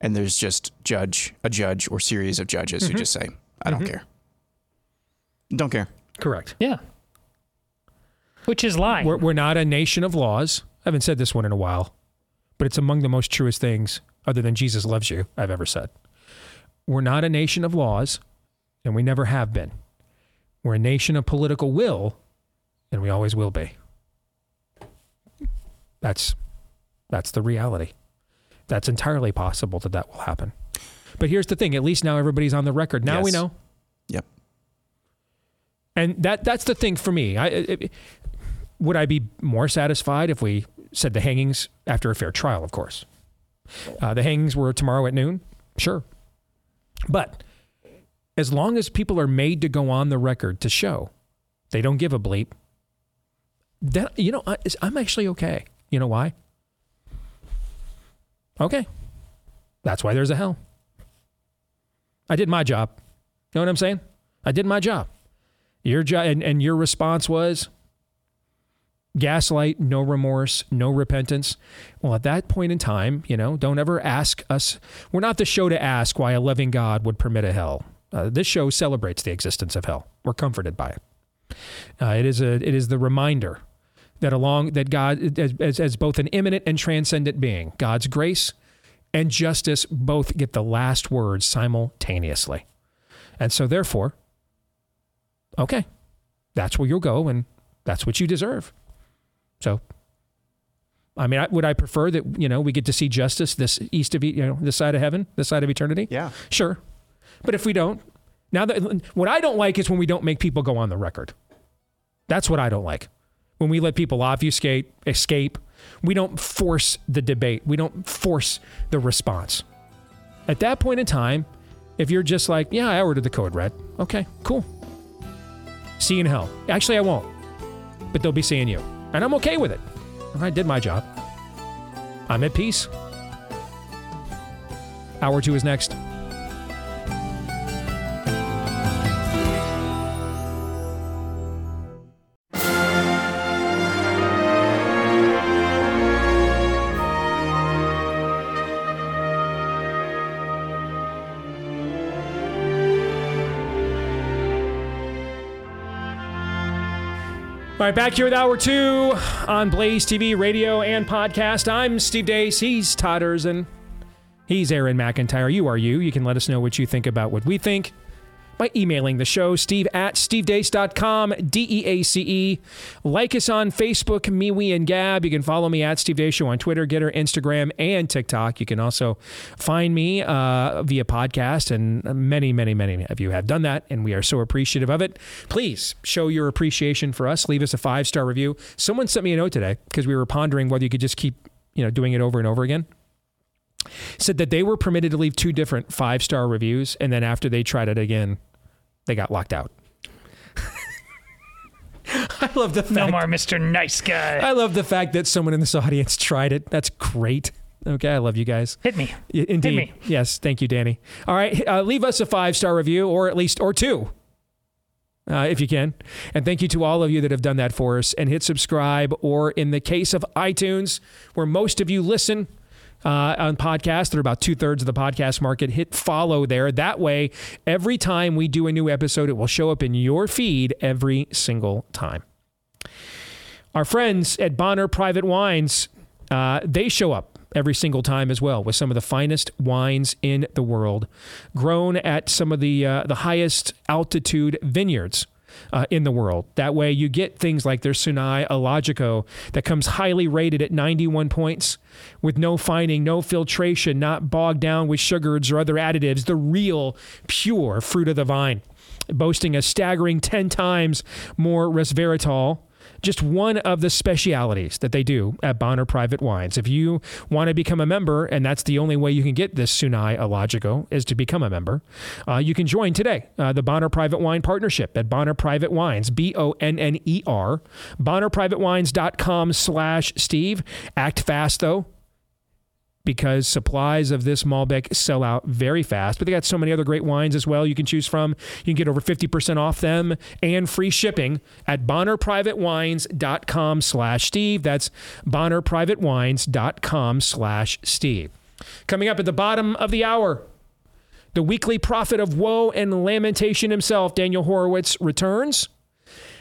And there's just a judge or series of judges who just say, I don't care. Don't care. Correct. Yeah. Which is lying. We're not a nation of laws. I haven't said this one in a while, but it's among the most truest things other than Jesus loves you I've ever said. We're not a nation of laws. And we never have been. We're a nation of political will, and we always will be. That's the reality. That's entirely possible that will happen. But here's the thing, at least now everybody's on the record. Now we know. Yep. And that's the thing for me. Would I be more satisfied if we said the hangings after a fair trial, of course. The hangings were tomorrow at noon? Sure. But as long as people are made to go on the record to show they don't give a bleep, that, you know, I'm actually okay. You know why? Okay. That's why there's a hell. I did my job. You know what I'm saying? I did my job. Your job, and your response was gaslight, no remorse, no repentance. Well, at that point in time, you know, don't ever ask us. We're not the show to ask why a loving God would permit a hell. This show celebrates the existence of hell. We're comforted by it. It is the reminder that God, as both an immanent and transcendent being, God's grace and justice both get the last word simultaneously. And so therefore, okay, that's where you'll go and that's what you deserve. So, I mean, would I prefer that, you know, we get to see justice this side of heaven, this side of eternity? Yeah. Sure. But if we don't, what I don't like is when we don't make people go on the record. That's what I don't like. When we let people obfuscate, escape, we don't force the debate. We don't force the response. At that point in time, if you're just like, yeah, I ordered the code red. Okay, cool. See you in hell. Actually, I won't. But they'll be seeing you. And I'm okay with it. I did my job. I'm at peace. Hour 2 is next. All right, back here with Hour 2 on Blaze TV, radio, and podcast. I'm Steve Dace. He's Todd Erzin. He's Aaron McIntyre. You are you. You can let us know what you think about what we think by emailing the show, steve@stevedace.com, DEACE. Like us on Facebook, MeWe, and Gab. You can follow me at Steve Dace Show on Twitter, Getter, Instagram, and TikTok. You can also find me via podcast, and many, many, many of you have done that, and we are so appreciative of it. Please show your appreciation for us. Leave us a 5-star review. Someone sent me a note today because we were pondering whether you could just keep, you know, doing it over and over again. Said that they were permitted to leave 2 different 5-star reviews, and then after they tried it again, they got locked out. I love the fact. No more Mr. Nice Guy. I love the fact that someone in this audience tried it. That's great. Okay, I love you guys. Hit me. Indeed. Hit me. Yes, thank you, Danny. All right, leave us a 5-star review, or at least, or 2. If you can. And thank you to all of you that have done that for us. And hit subscribe, or in the case of iTunes, where most of you listen, on podcasts. They're about 2/3 of the podcast market. Hit follow there. That way, every time we do a new episode, it will show up in your feed every single time. Our friends at Bonner Private Wines, they show up every single time as well with some of the finest wines in the world, grown at some of the highest altitude vineyards in the world. That way you get things like their Sunai Illogico that comes highly rated at 91 points with no fining, no filtration, not bogged down with sugars or other additives, the real pure fruit of the vine, boasting a staggering 10 times more resveratrol. Just one of the specialities that they do at Bonner Private Wines. If you want to become a member, and that's the only way you can get this Sunai Illogico is to become a member, you can join today the Bonner Private Wine Partnership at Bonner Private Wines, B-O-N-N-E-R, bonnerprivatewines.com/Steve. Act fast, though, because supplies of this Malbec sell out very fast. But they got so many other great wines as well you can choose from. You can get over 50% off them and free shipping at bonnerprivatewines.com/Steve. That's bonnerprivatewines.com/Steve. Coming up at the bottom of the hour, the weekly prophet of woe and lamentation himself, Daniel Horowitz, returns.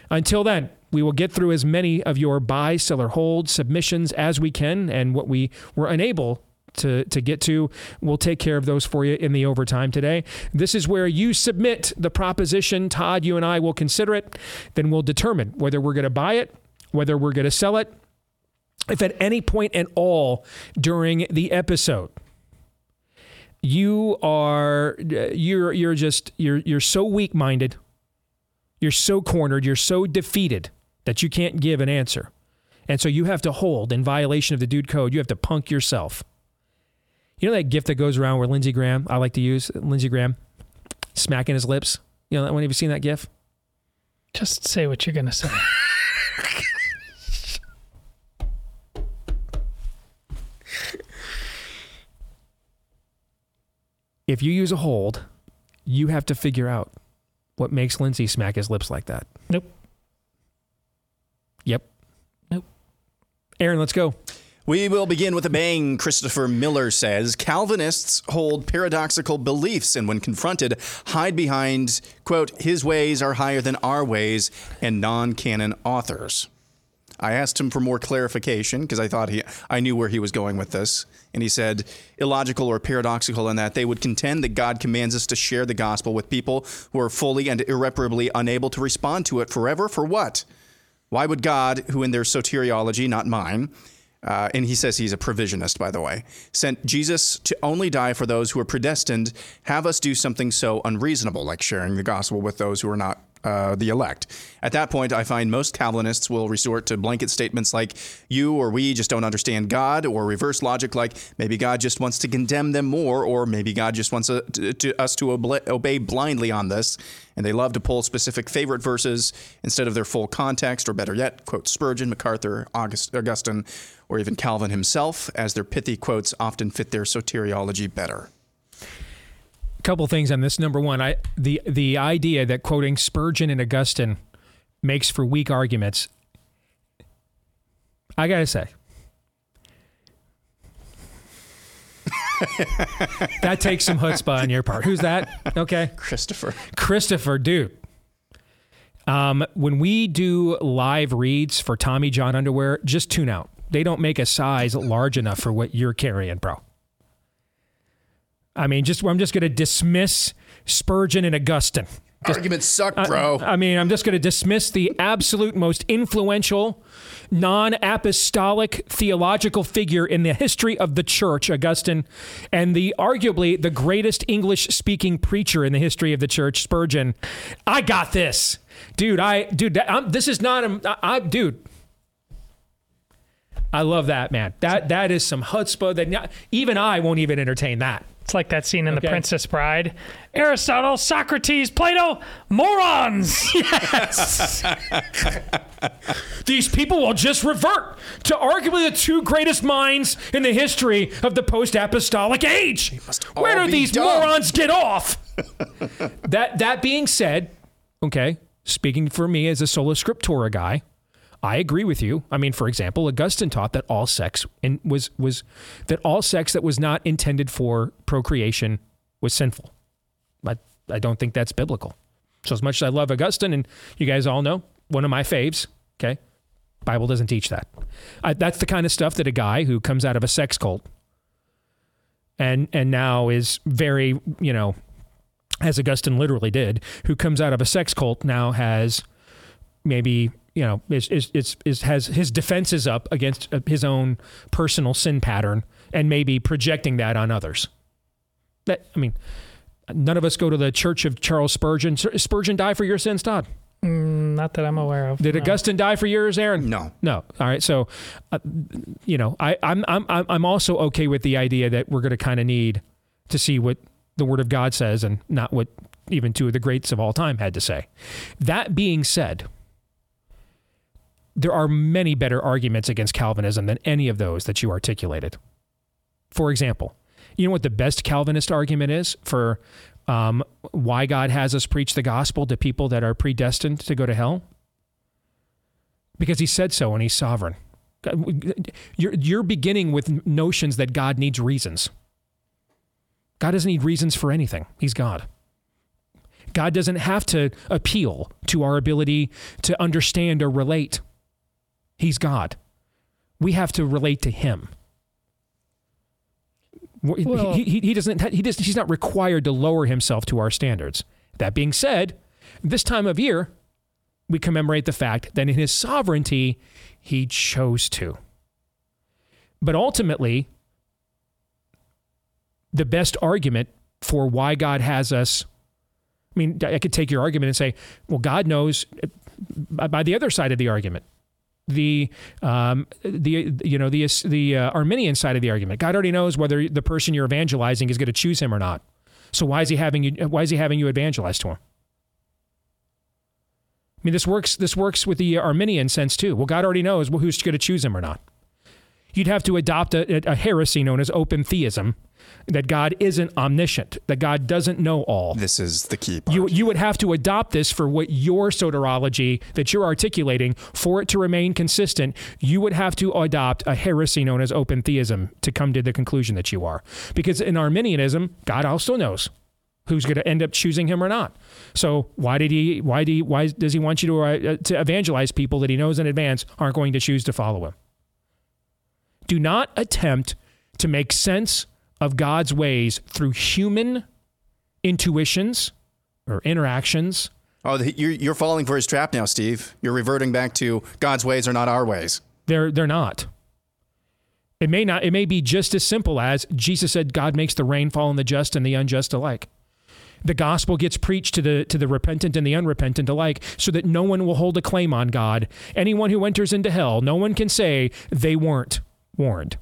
Until then, we will get through as many of your buy, sell, or hold submissions as we can, and what we were unable to get to, we'll take care of those for you in the overtime today. This is where you submit the proposition. Todd, you and I will consider it. Then we'll determine whether we're going to buy it, whether we're going to sell it. If at any point at all during the episode, you're so weak-minded, you're so cornered, you're so defeated that you can't give an answer. And so you have to hold in violation of the dude code. You have to punk yourself. You know that gif that goes around where Lindsey Graham, I like to use Lindsey Graham, smacking his lips? You know that one? Have you seen that gif? Just say what you're going to say. If you use a hold, you have to figure out what makes Lindsey smack his lips like that. Nope. Yep. Nope. Aaron, let's go. We will begin with a bang, Christopher Miller says. Calvinists hold paradoxical beliefs and when confronted, hide behind, quote, his ways are higher than our ways and non-canon authors. I asked him for more clarification because I thought I knew where he was going with this. And he said, illogical or paradoxical in that they would contend that God commands us to share the gospel with people who are fully and irreparably unable to respond to it forever. For what? Why would God, who in their soteriology, not mine, and he says he's a provisionist, by the way, sent Jesus to only die for those who are predestined, have us do something so unreasonable, like sharing the gospel with those who are not the elect. At that point, I find most Calvinists will resort to blanket statements like you or we just don't understand God, or reverse logic like maybe God just wants to condemn them more, or maybe God just wants us to obey blindly on this. And they love to pull specific favorite verses instead of their full context, or better yet, quote Spurgeon, MacArthur, Augustine, or even Calvin himself, as their pithy quotes often fit their soteriology better. Couple things on this. Number one, the idea that quoting Spurgeon and Augustine makes for weak arguments, I gotta say, that takes some chutzpah on your part. Who's that? Okay, Christopher, dude. When we do live reads for Tommy John underwear, just tune out. They don't make a size large enough for what you're carrying, bro. I mean, I'm just going to dismiss Spurgeon and Augustine. Arguments suck, bro. I'm just going to dismiss the absolute most influential, non-apostolic theological figure in the history of the church, Augustine, and arguably the greatest English-speaking preacher in the history of the church, Spurgeon. I got this. Dude, I love that, man. That is some chutzpah that even I won't even entertain that. It's like that scene in The Princess Bride. Aristotle, Socrates, Plato, morons. Yes. These people will just revert to arguably the two greatest minds in the history of the post-apostolic age. Where do these morons get off? That being said, okay, speaking for me as a sola scriptura guy, I agree with you. I mean, for example, Augustine taught that all sex and was that all sex that was not intended for procreation was sinful. But I don't think that's biblical. So as much as I love Augustine, and you guys all know, one of my faves, okay, Bible doesn't teach that. That's the kind of stuff that a guy who comes out of a sex cult and now is very, you know, as Augustine literally did, who comes out of a sex cult now has maybe, you know, has his defenses up against his own personal sin pattern and maybe projecting that on others. That, I mean, none of us go to the church of Charles Spurgeon. Spurgeon died for your sins, Todd? Not that I'm aware of. Did Augustine die for yours, Aaron? No. All right. So, you know, I'm also okay with the idea that we're going to kind of need to see what the Word of God says and not what even two of the greats of all time had to say. That being said, there are many better arguments against Calvinism than any of those that you articulated. For example, you know what the best Calvinist argument is for why God has us preach the gospel to people that are predestined to go to hell? Because he said so and he's sovereign. You're beginning with notions that God needs reasons. God doesn't need reasons for anything. He's God. God doesn't have to appeal to our ability to understand or relate. He's God. We have to relate to him. Well, he's not required to lower himself to our standards. That being said, this time of year, we commemorate the fact that in his sovereignty, he chose to. But ultimately, the best argument for why God has us, I mean, I could take your argument and say, well, God knows, by the other side of the argument, the Arminian side of the argument. God already knows whether the person you're evangelizing is going to choose him or not. So why is he having you evangelize to him? I mean, this works with the Arminian sense too. Well, God already knows who's going to choose him or not. You'd have to adopt a heresy known as open theism, that God isn't omniscient, that God doesn't know all. This is the key part. You would have to adopt this for what your soteriology that you're articulating, for it to remain consistent, you would have to adopt a heresy known as open theism to come to the conclusion that you are. Because in Arminianism, God also knows who's going to end up choosing him or not. So why does he want you to evangelize people that he knows in advance aren't going to choose to follow him? Do not attempt to make sense of God's ways through human intuitions or interactions. Oh, you're falling for his trap now, Steve. You're reverting back to God's ways are not our ways. They're not. It may not. It may be just as simple as Jesus said, God makes the rain fall on the just and the unjust alike. The gospel gets preached to the repentant and the unrepentant alike so that no one will hold a claim on God. Anyone who enters into hell, no one can say they weren't warned.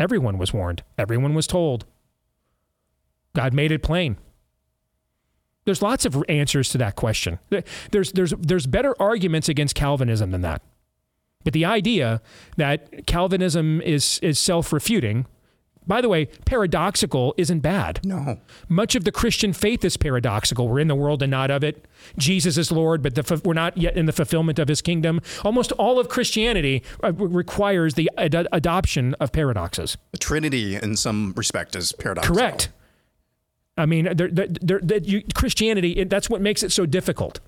Everyone was warned. Everyone was told. God made it plain. There's lots of answers to that question. There's better arguments against Calvinism than that. But the idea that Calvinism is self-refuting, by the way, paradoxical isn't bad. No. Much of the Christian faith is paradoxical. We're in the world and not of it. Jesus is Lord, but we're not yet in the fulfillment of his kingdom. Almost all of Christianity requires the adoption of paradoxes. The Trinity, in some respect, is paradoxical. Correct. I mean, Christianity, that's what makes it so difficult,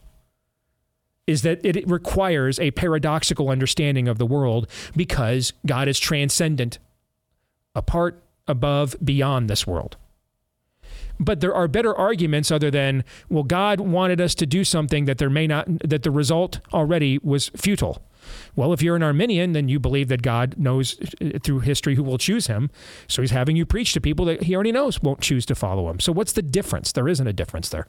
is that it requires a paradoxical understanding of the world because God is transcendent, apart, above, beyond this world. But there are better arguments other than, well, God wanted us to do something that the result already was futile. Well, if you're an Arminian, then you believe that God knows through history who will choose him. So he's having you preach to people that he already knows won't choose to follow him. So what's the difference? There isn't a difference there.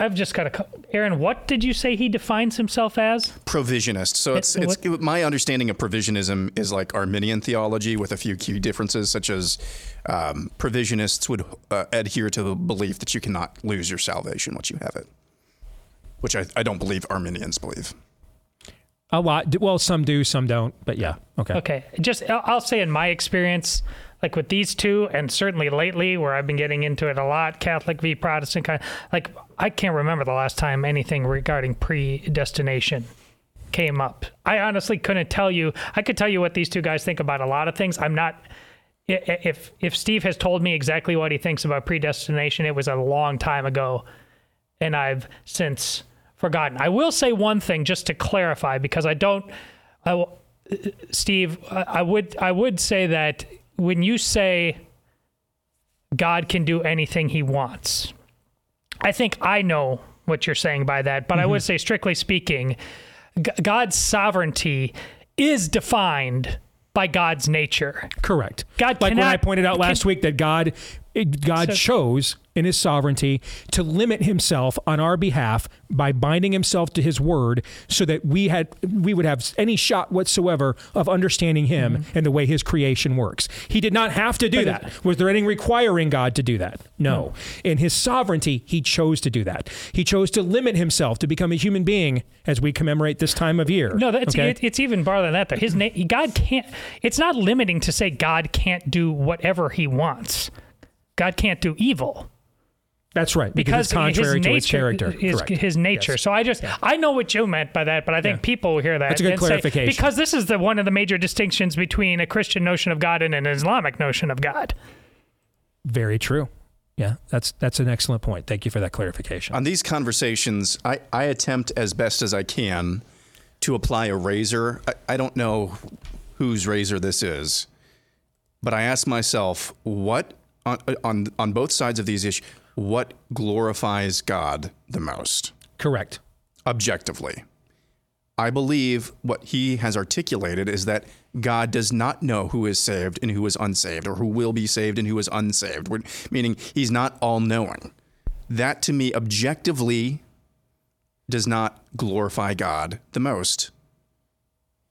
I've just got a... Aaron, what did you say he defines himself as? Provisionist. So it's my understanding of provisionism is like Arminian theology with a few key differences, such as provisionists would adhere to the belief that you cannot lose your salvation once you have it, which I don't believe Arminians believe. A lot. Well, some do, some don't, but yeah. Okay. Just, I'll say in my experience... like with these two, and certainly lately where I've been getting into it a lot, Catholic v. Protestant, kind of, like I can't remember the last time anything regarding predestination came up. I honestly couldn't tell you. I could tell you what these two guys think about a lot of things. I'm not. If Steve has told me exactly what he thinks about predestination, it was a long time ago, and I've since forgotten. I will say one thing just to clarify, because I don't. Steve, I would say that when you say God can do anything he wants, I think I know what you're saying by that, but I would say, strictly speaking, God's sovereignty is defined by God's nature. Correct. God cannot, when I pointed out last week that God chose in his sovereignty to limit himself on our behalf by binding himself to his word so that we would have any shot whatsoever of understanding him and the way his creation works. He did not have to do that. Was there anything requiring God to do that? No. In his sovereignty, he chose to do that. He chose to limit himself to become a human being as we commemorate this time of year. No, that's okay? It's even farther than that, though. God can't. It's not limiting to say God can't do whatever he wants. God can't do evil. That's right. Because it's contrary to his character. His nature. Yes. So I know what you meant by that, but I think people hear that. That's a good clarification. Because this is one of the major distinctions between a Christian notion of God and an Islamic notion of God. Very true. Yeah, that's an excellent point. Thank you for that clarification. On these conversations, I attempt as best as I can to apply a razor. I don't know whose razor this is, but I ask myself, what on both sides of these issues, what glorifies God the most? Correct. Objectively. I believe what he has articulated is that God does not know who is saved and who is unsaved, or who will be saved and who is unsaved, meaning he's not all-knowing. That, to me, objectively does not glorify God the most.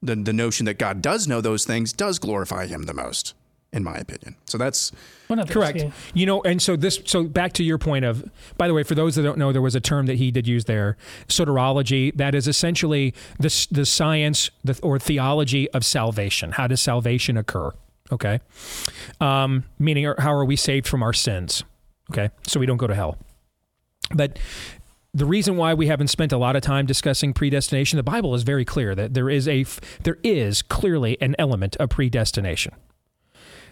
The notion that God does know those things does glorify him the most, in my opinion. So that's one of correct. Yeah. You know, and so back to your point of, by the way, for those that don't know, there was a term that he did use there, soteriology. That is essentially the science or theology of salvation. How does salvation occur? Okay. Meaning, how are we saved from our sins? Okay. So we don't go to hell. But the reason why we haven't spent a lot of time discussing predestination, the Bible is very clear that there is clearly an element of predestination.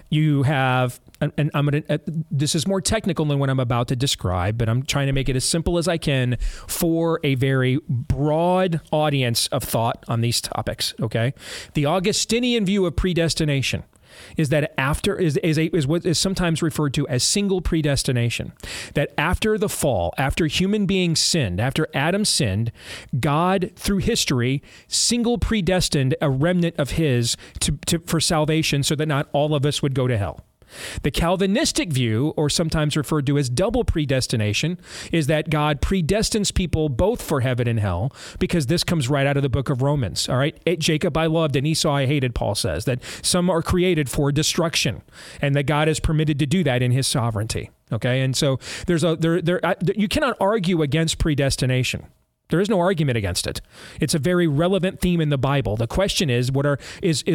You have, and I'm going to, this is more technical than what I'm about to describe, but I'm trying to make it as simple as I can for a very broad audience of thought on these topics. Okay. The Augustinian view of predestination is that what is sometimes referred to as single predestination, that after the fall, after human beings sinned, after Adam sinned, God through history single predestined a remnant of his for salvation so that not all of us would go to hell. The Calvinistic view, or sometimes referred to as double predestination, is that God predestines people both for heaven and hell, because this comes right out of the book of Romans. All right. Jacob I loved and Esau I hated, Paul says, that some are created for destruction and that God is permitted to do that in his sovereignty. Okay. And so you cannot argue against predestination. There is no argument against it. It's a very relevant theme in the Bible. The question is,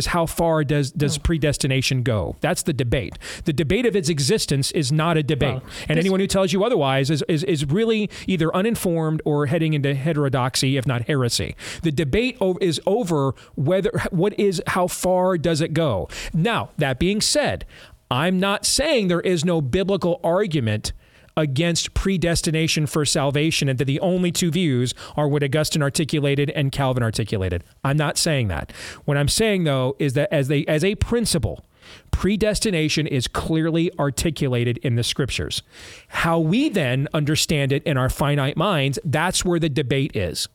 how far does predestination go? That's the debate. The debate of its existence is not a debate. And anyone who tells you otherwise is really either uninformed or heading into heterodoxy, if not heresy. The debate is over how far does it go? Now, that being said, I'm not saying there is no biblical argument against predestination for salvation, and that the only two views are what Augustine articulated and Calvin articulated. I'm not saying that. What I'm saying, though, is that as a principle, predestination is clearly articulated in the scriptures. How we then understand it in our finite minds, that's where the debate is.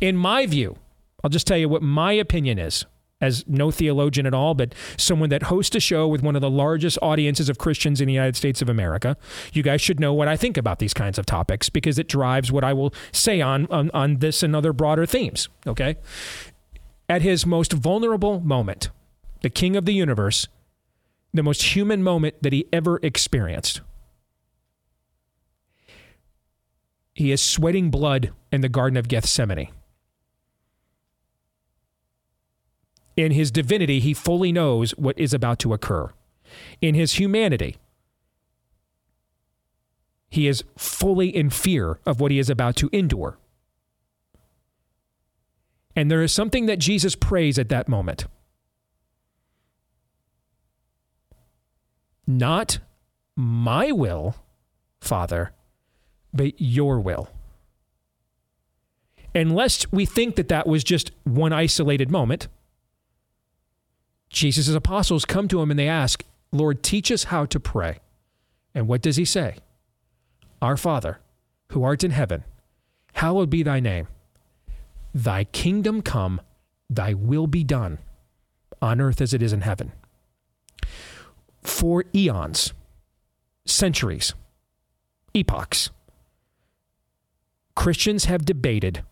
In my view, I'll just tell you what my opinion is, as no theologian at all, but someone that hosts a show with one of the largest audiences of Christians in the United States of America. You guys should know what I think about these kinds of topics, because it drives what I will say on this and other broader themes. Okay. At his most vulnerable moment, the king of the universe, the most human moment that he ever experienced, he is sweating blood in the Garden of Gethsemane. In his divinity, he fully knows what is about to occur. In his humanity, he is fully in fear of what he is about to endure. And there is something that Jesus prays at that moment. Not my will, Father, but your will. And lest we think that that was just one isolated moment, Jesus' apostles come to him and they ask, Lord, teach us how to pray. And what does he say? Our Father, who art in heaven, hallowed be thy name. Thy kingdom come, thy will be done, on earth as it is in heaven. For eons, centuries, epochs, Christians have debated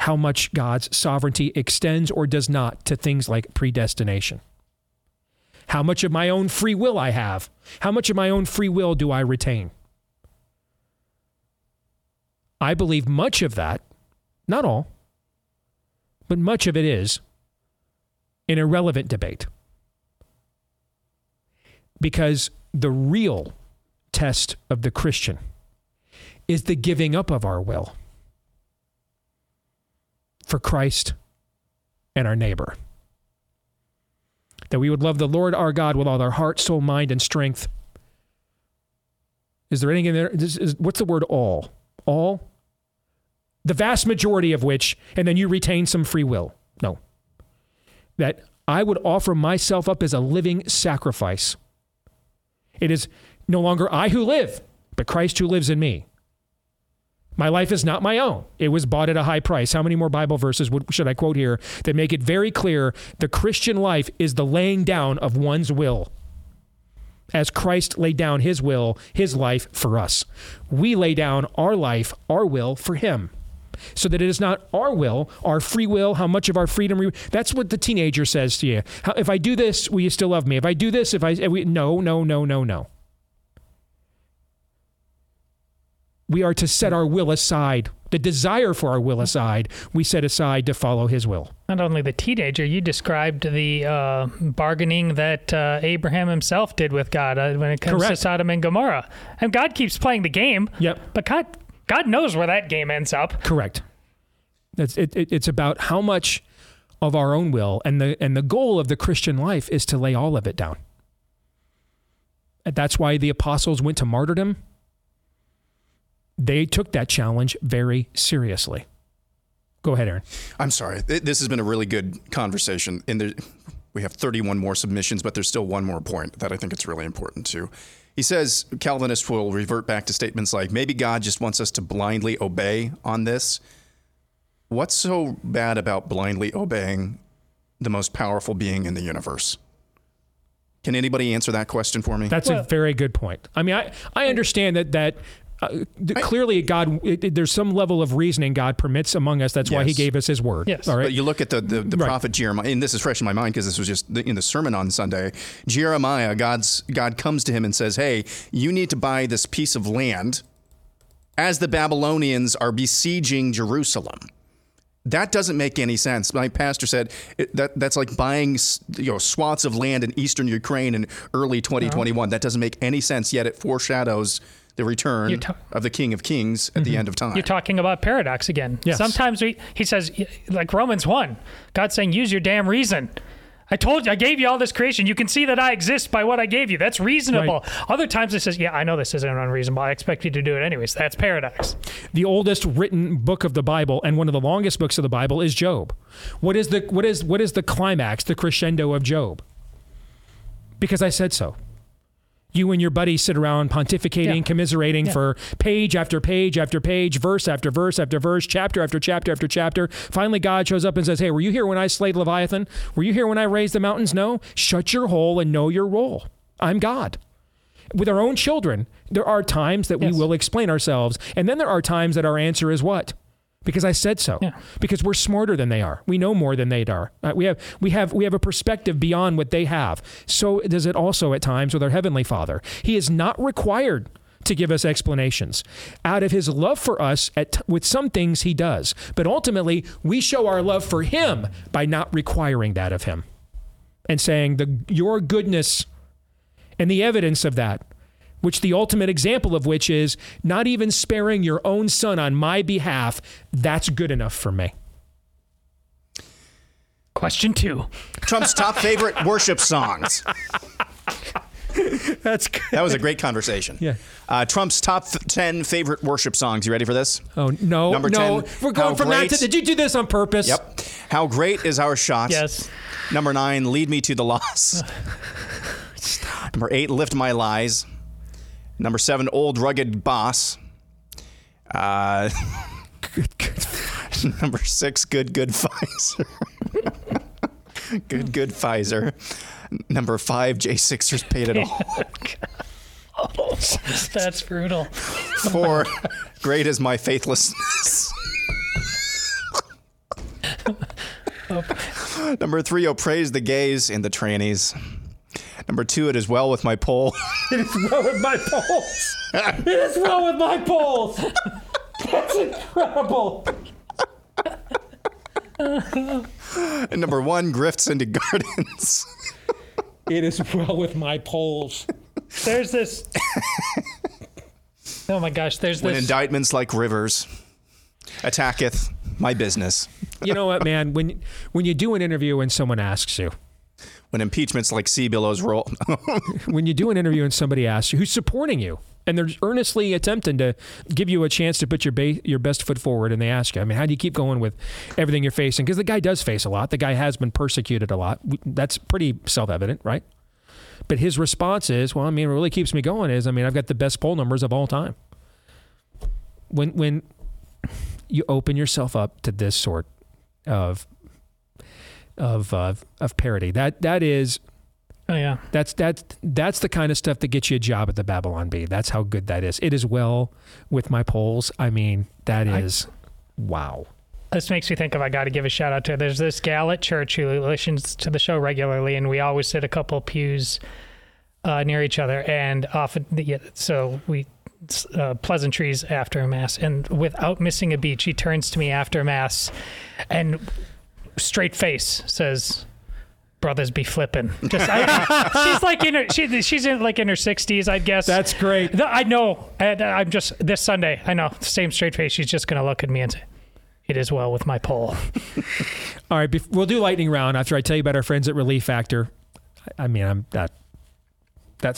how much God's sovereignty extends or does not to things like predestination. How much of my own free will I have? How much of my own free will do I retain? I believe much of that, not all, but much of it is an irrelevant debate. Because the real test of the Christian is the giving up of our will for Christ and our neighbor. That we would love the Lord our God with all our heart, soul, mind, and strength. Is there anything in there? What's the word all? All? The vast majority of which, and then you retain some free will. No. That I would offer myself up as a living sacrifice. It is no longer I who live, but Christ who lives in me. My life is not my own. It was bought at a high price. How many more Bible verses should I quote here that make it very clear the Christian life is the laying down of one's will? As Christ laid down his will, his life for us. We lay down our life, our will for him. So that it is not our will, our free will, how much of our freedom. That's what the teenager says to you. If I do this, will you still love me? If I do this, no. We are to set our will aside, the desire for our will aside, we set aside to follow his will. Not only the teenager, you described the bargaining that Abraham himself did with God when it comes Correct. To Sodom and Gomorrah. And God keeps playing the game, yep. But God knows where that game ends up. Correct. It's about how much of our own will, and the goal of the Christian life is to lay all of it down. And that's why the apostles went to martyrdom. They took that challenge very seriously. Go ahead, Aaron. I'm sorry. This has been a really good conversation. And we have 31 more submissions, but there's still one more point that I think it's really important too. He says Calvinists will revert back to statements like, maybe God just wants us to blindly obey on this. What's so bad about blindly obeying the most powerful being in the universe? Can anybody answer that question for me? That's a very good point. I mean, I understand that clearly God, there's some level of reasoning God permits among us. That's why he gave us his word. Yes. All right? But you look at the right. prophet Jeremiah, and this is fresh in my mind because this was just in the sermon on Sunday. Jeremiah, God comes to him and says, hey, you need to buy this piece of land as the Babylonians are besieging Jerusalem. That doesn't make any sense. My pastor said that's like buying swaths of land in eastern Ukraine in early 2021. That doesn't make any sense, yet it foreshadows the return of the King of Kings at the end of time. You're talking about paradox again. Yes. Sometimes he says, like Romans 1, God's saying, use your damn reason. I told you, I gave you all this creation. You can see that I exist by what I gave you. That's reasonable. Right. Other times it says, yeah, I know this isn't unreasonable. I expect you to do it anyways. That's paradox. The oldest written book of the Bible and one of the longest books of the Bible is Job. What is the climax, the crescendo of Job? Because I said so. You and your buddies sit around pontificating, commiserating for page after page after page, verse after verse after verse, chapter after chapter after chapter. Finally, God shows up and says, hey, were you here when I slayed Leviathan? Were you here when I raised the mountains? No. Shut your hole and know your role. I'm God. With our own children, there are times that we will explain ourselves. And then there are times that our answer is what? Because I said so. Yeah. Because we're smarter than they are. We know more than they are. We have a perspective beyond what they have. So does it also at times with our Heavenly Father. He is not required to give us explanations. Out of his love for us, with some things he does. But ultimately, we show our love for him by not requiring that of him. And saying, your goodness and the evidence of that which the ultimate example of which is not even sparing your own son on my behalf. That's good enough for me. Question two. Trump's top favorite worship songs. That's good. That was a great conversation. Yeah. Trump's top 10 favorite worship songs. You ready for this? Oh, no. Number 10. We're going from that to... Did you do this on purpose? Yep. How great is our shot? Yes. Number 9, lead me to the loss. Stop. Number 8, lift my lies. Number 7, old rugged boss. Good. Number 6, good Pfizer. Good Pfizer. Number 5, J6ers paid it all. Oh, that's brutal. 4, great is my faithlessness. Number 3, oh, praise the gays and the trannies. Number 2, it is well with my poll. It is well with my polls. It is well with my polls. That's incredible. And number 1, grifts into gardens. It is well with my polls. There's this. Oh my gosh, there's this. When indictments like rivers attacketh my business. You know what, man? When you do an interview and someone asks you. When impeachments like sea billows roll. When you do an interview and somebody asks you who's supporting you, and they're earnestly attempting to give you a chance to put your best foot forward, and they ask you, I mean, how do you keep going with everything you're facing? Because the guy does face a lot. The guy has been persecuted a lot. That's pretty self-evident, right? But his response is, well, I mean, what really keeps me going is, I mean, I've got the best poll numbers of all time. When you open yourself up to this sort of parody, that is... Oh, yeah. That's the kind of stuff that gets you a job at the Babylon Bee. That's how good that is. It is well with my polls. I mean, that is wow. This makes me think of, I got to give a shout out to, there's this gal at church who listens to the show regularly, and we always sit a couple pews near each other, and often, so we pleasantries after mass, and without missing a beat, she turns to me after mass and straight face says, brothers be flipping. She's like in her, she's in like in her 60s, I guess. That's great. I know. I'm just this Sunday. I know. Same straight face. She's just gonna look at me and say, "It is well with my poll." All right, we'll do lightning round after I tell you about our friends at Relief Factor. I mean, that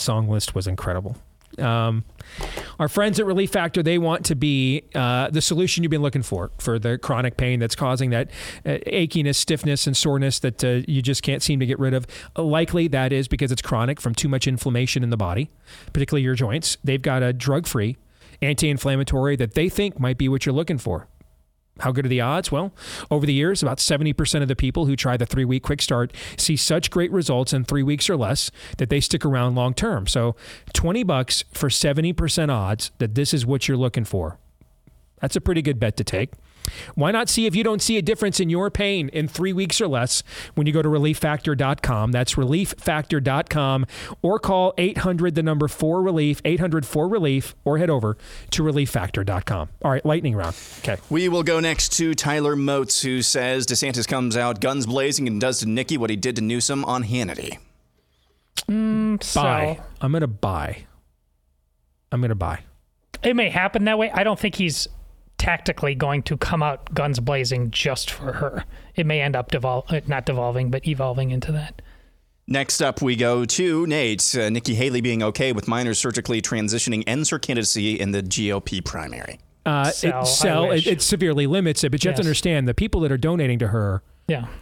song list was incredible. Our friends at Relief Factor, they want to be the solution you've been looking for the chronic pain that's causing that achiness, stiffness, and soreness that you just can't seem to get rid of. Likely that is because it's chronic from too much inflammation in the body, particularly your joints. They've got a drug-free anti-inflammatory that they think might be what you're looking for. How good are the odds? Well, over the years, about 70% of the people who try the 3-week quick start see such great results in 3 weeks or less that they stick around long term. So $20 for 70% odds that this is what you're looking for. That's a pretty good bet to take. Why not see if you don't see a difference in your pain in 3 weeks or less when you go to relieffactor.com. That's relieffactor.com, or call 800, the number 4-RELIEF, 800-4-RELIEF, or head over to relieffactor.com. All right, lightning round. Okay. We will go next to Tyler Motes, who says DeSantis comes out guns blazing and does to Nikki what he did to Newsom on Hannity. Buy. So. I'm going to buy. It may happen that way. I don't think he's tactically going to come out guns blazing just for her. It may end up evolving into that. Next up, we go to Nate. Nikki Haley being okay with minors surgically transitioning ends her candidacy in the GOP primary. It severely limits it, but you have to understand the people that are donating to her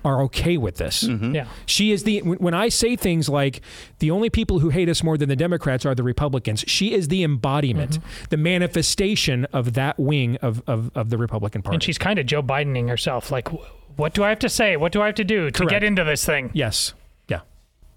are okay with this. Mm-hmm. Yeah. She is when I say things like the only people who hate us more than the Democrats are the Republicans, she is the embodiment, the manifestation of that wing of the Republican Party. And she's kind of Joe Bidening herself. Like, what do I have to say? What do I have to do to get into this thing? Yes. Yeah.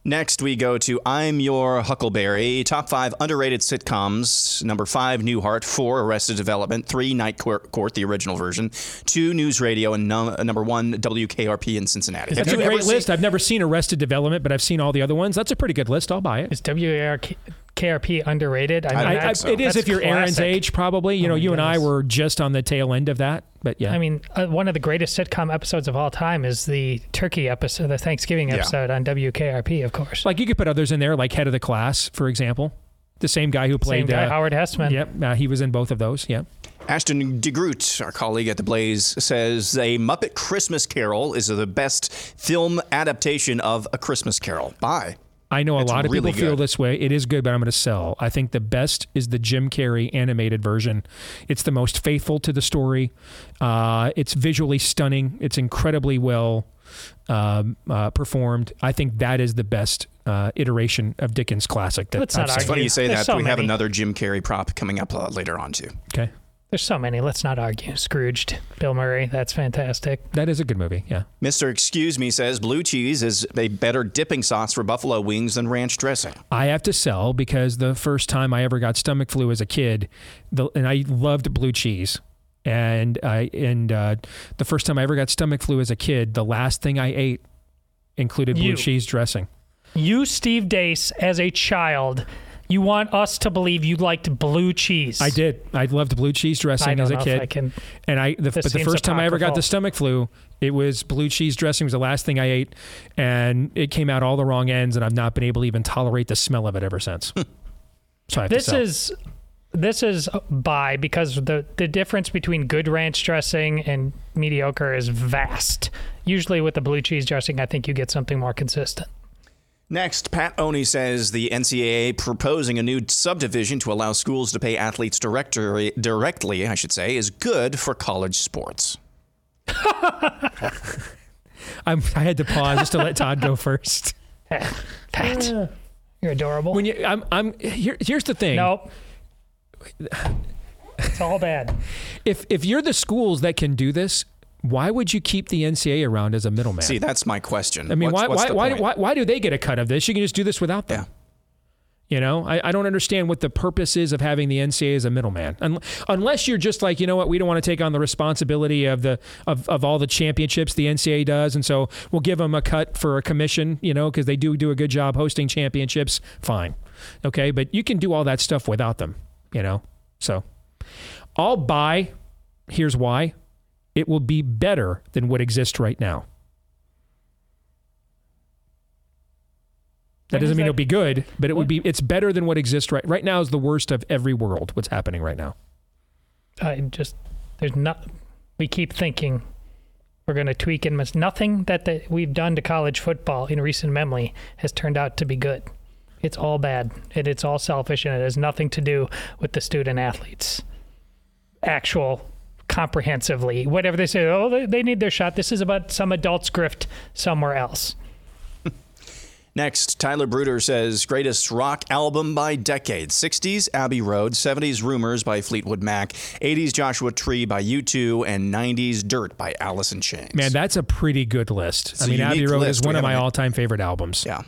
Next, we go to I'm Your Huckleberry. Top 5 underrated sitcoms. Number 5, Newhart. 4, Arrested Development. 3, Night Court, the original version. 2, News Radio. And number 1, WKRP in Cincinnati. That's a great list. I've never seen Arrested Development, but I've seen all the other ones. That's a pretty good list. I'll buy it. Is WKRP underrated? I mean, I think so. It is if you're classic. Aaron's age, probably. You and I were just on the tail end of that. But yeah, I mean, one of the greatest sitcom episodes of all time is the turkey episode, the Thanksgiving episode on WKRP, of course. Like you could put others in there, like Head of the Class, for example. The same guy who played Howard Hessman. Yep, he was in both of those. Yep. Ashton DeGroot, our colleague at The Blaze, says A Muppet Christmas Carol is the best film adaptation of A Christmas Carol. Bye. I know it's a lot of really people feel this way. It is good, but I'm going to sell. I think the best is the Jim Carrey animated version. It's the most faithful to the story. It's visually stunning. It's incredibly well performed. I think that is the best iteration of Dickens' classic. It's funny you say that. So we have another Jim Carrey prop coming up later on, too. Okay. There's so many. Let's not argue. Scrooged. Bill Murray. That's fantastic. That is a good movie. Yeah. Mr. Excuse Me says blue cheese is a better dipping sauce for buffalo wings than ranch dressing. I have to sell because the first time I ever got stomach flu as a kid, and I loved blue cheese. And the first time I ever got stomach flu as a kid, the last thing I ate included blue cheese dressing. You, Steve Dace, as a child, you want us to believe you liked blue cheese. I did. I loved blue cheese dressing as a kid. But the first time I ever got the stomach flu, it was blue cheese dressing was the last thing I ate, and it came out all the wrong ends, and I've not been able to even tolerate the smell of it ever since. So I have to sell. This is buy because the difference between good ranch dressing and mediocre is vast. Usually with the blue cheese dressing, I think you get something more consistent. Next, Pat Oney says the NCAA proposing a new subdivision to allow schools to pay athletes directly, I should say, is good for college sports. I had to pause just to let Todd go first. Pat, you're adorable. Here's the thing. Nope. It's all bad. If you're the schools that can do this, why would you keep the NCAA around as a middleman? See, that's my question. I mean, why do they get a cut of this? You can just do this without them. Yeah. You know, I don't understand what the purpose is of having the NCAA as a middleman. Unless you're just like, you know what, we don't want to take on the responsibility of the all the championships the NCAA does, and so we'll give them a cut for a commission, you know, because they do a good job hosting championships. Fine. Okay, but you can do all that stuff without them, you know. So I'll buy. Here's why. It will be better than what exists right now. That doesn't mean it'll be good, but it's better than what exists right now is the worst of every world, what's happening right now. We keep thinking we're going to tweak and miss. Nothing that we've done to college football in recent memory has turned out to be good. It's all bad, and it's all selfish, and it has nothing to do with the student athletes. Actual comprehensively, whatever they say, they need their shot. This is about some adult's grift somewhere else. Next, Tyler Bruder says, greatest rock album by decade. 60s, Abbey Road. 70s, Rumors by Fleetwood Mac. 80s, Joshua Tree by U2. And 90s, Dirt by Alice in Chains. Man, that's a pretty good list. It's Abbey Road is one of my all-time favorite albums. Yeah.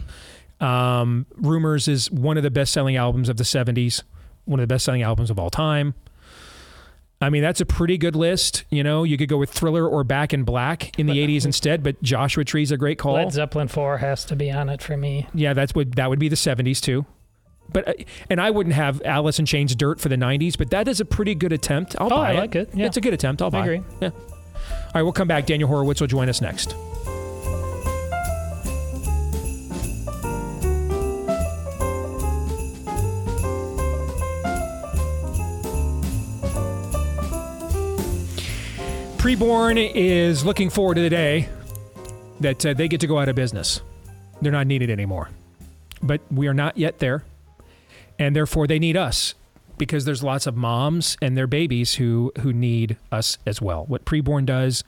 Rumors is one of the best-selling albums of the 70s. One of the best-selling albums of all time. I mean, that's a pretty good list. You know, you could go with Thriller or Back in Black in the 80s instead, but Joshua Tree's a great call. Led Zeppelin 4 has to be on it for me. Yeah, that would be the 70s too. And I wouldn't have Alice in Chains Dirt for the 90s, but that is a pretty good attempt. I'll buy it. I like it. Yeah. It's a good attempt. I'll buy it. I agree. Yeah. All right, we'll come back. Daniel Horowitz will join us next. Preborn is looking forward to the day that they get to go out of business. They're not needed anymore. But we are not yet there. And therefore, they need us because there's lots of moms and their babies who need us as well. What Preborn does,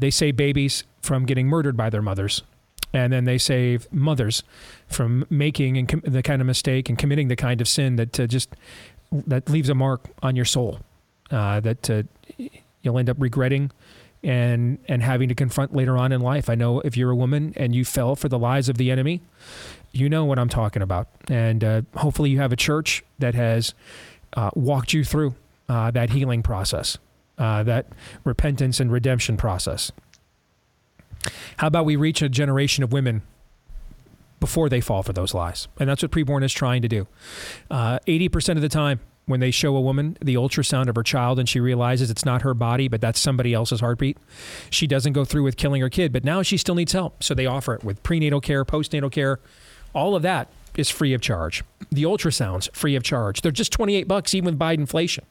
they save babies from getting murdered by their mothers. And then they save mothers from making the kind of mistake and committing the kind of sin that that leaves a mark on your soul. You'll end up regretting and having to confront later on in life. I know if you're a woman and you fell for the lies of the enemy, you know what I'm talking about. And hopefully you have a church that has walked you through that healing process, that repentance and redemption process. How about we reach a generation of women before they fall for those lies? And that's what Preborn is trying to do. 80% of the time, when they show a woman the ultrasound of her child and she realizes it's not her body, but that's somebody else's heartbeat, she doesn't go through with killing her kid, but now she still needs help. So they offer it with prenatal care, postnatal care, all of that. is free of charge. The ultrasounds, free of charge. They're just $28 even with Biden inflation.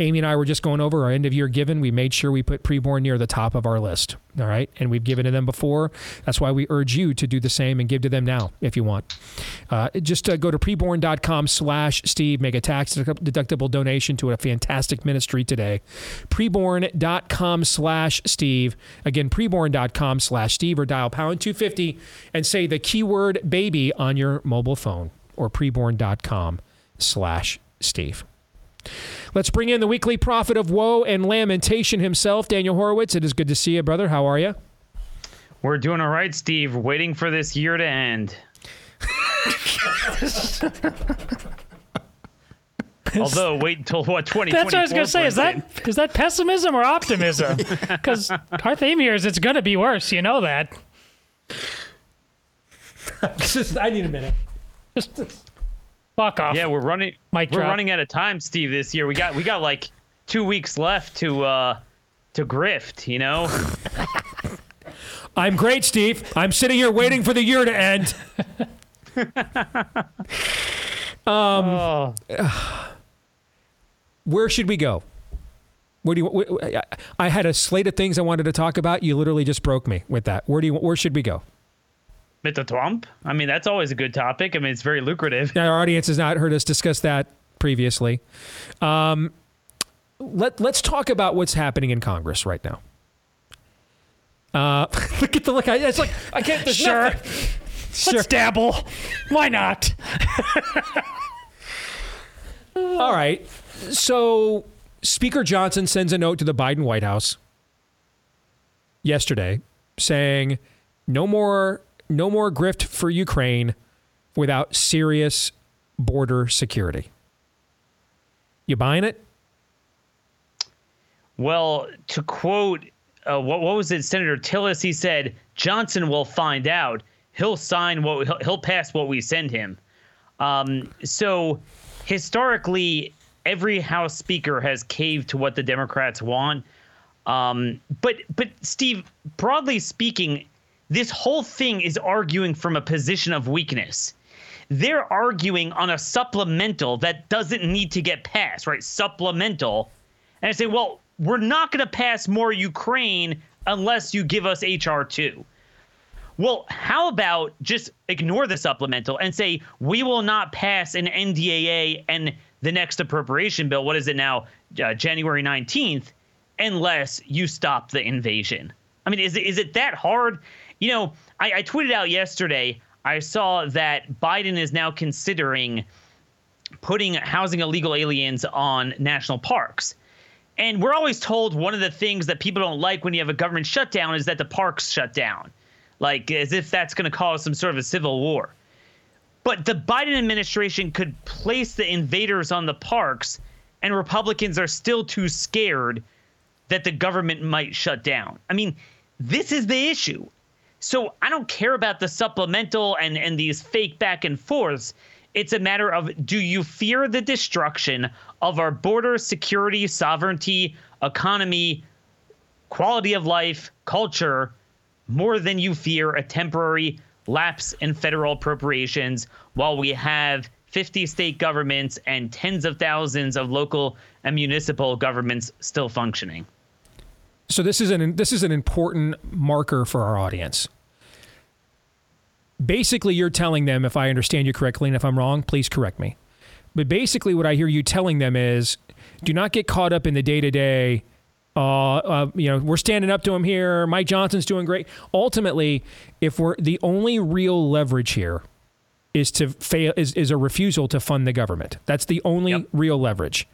Amy and I were just going over our end of year given. We made sure we put Preborn near the top of our list. All right. And we've given to them before. That's why we urge you to do the same and give to them now if you want. Just go to preborn.com/Steve, make a tax deductible donation to a fantastic ministry today. Preborn.com/Steve. Again, preborn.com/Steve, or dial #250 and say the keyword baby on your mobile phone, or preborn.com/Steve. Let's bring in the weekly prophet of woe and lamentation himself, Daniel Horowitz. It is good to see you, brother. How are you? We're doing all right, Steve. Waiting for this year to end. Although, wait until what, 2024? That's what I was going to say. Is that pessimism or optimism? Because our theme here is it's going to be worse. You know that. I need a minute. Fuck off. Yeah, we're running out of time, Steve, this year. We got like 2 weeks left to grift, you know? I'm great, Steve. I'm sitting here waiting for the year to end. Where should we go? I had a slate of things I wanted to talk about. You literally just broke me with that. Where should we go? Mr. Trump? I mean, that's always a good topic. I mean, it's very lucrative. Our audience has not heard us discuss that previously. Let's talk about what's happening in Congress right now. Look at the look. It's like, I can't. Sure. Sure. Let's dabble. Why not? All right. So Speaker Johnson sends a note to the Biden White House yesterday saying no more grift for Ukraine without serious border security. You buying it? Well, to quote, what was it, Senator Tillis? He said, "Johnson will find out. He'll sign he'll pass what we send him." So historically, every House Speaker has caved to what the Democrats want. But Steve, broadly speaking, this whole thing is arguing from a position of weakness. They're arguing on a supplemental that doesn't need to get passed, right? Supplemental. And I say, well, we're not going to pass more Ukraine unless you give us HR 2. Well, how about just ignore the supplemental and say, we will not pass an NDAA and the next appropriation bill, what is it now, January 19th, unless you stop the invasion. I mean, is it that hard? You know, I tweeted out yesterday, I saw that Biden is now considering housing illegal aliens on national parks. And we're always told one of the things that people don't like when you have a government shutdown is that the parks shut down, like as if that's going to cause some sort of a civil war. But the Biden administration could place the invaders on the parks, and Republicans are still too scared that the government might shut down. I mean, this is the issue. So I don't care about the supplemental and these fake back and forths. It's a matter of, do you fear the destruction of our border security, sovereignty, economy, quality of life, culture, more than you fear a temporary lapse in federal appropriations while we have 50 state governments and tens of thousands of local and municipal governments still functioning? So this is an important marker for our audience. Basically, you're telling them, if I understand you correctly, and if I'm wrong, please correct me. But basically what I hear you telling them is, do not get caught up in the day-to-day, we're standing up to him here, Mike Johnson's doing great. Ultimately, if we're the only real leverage here is to fail, is a refusal to fund the government. That's the only real leverage.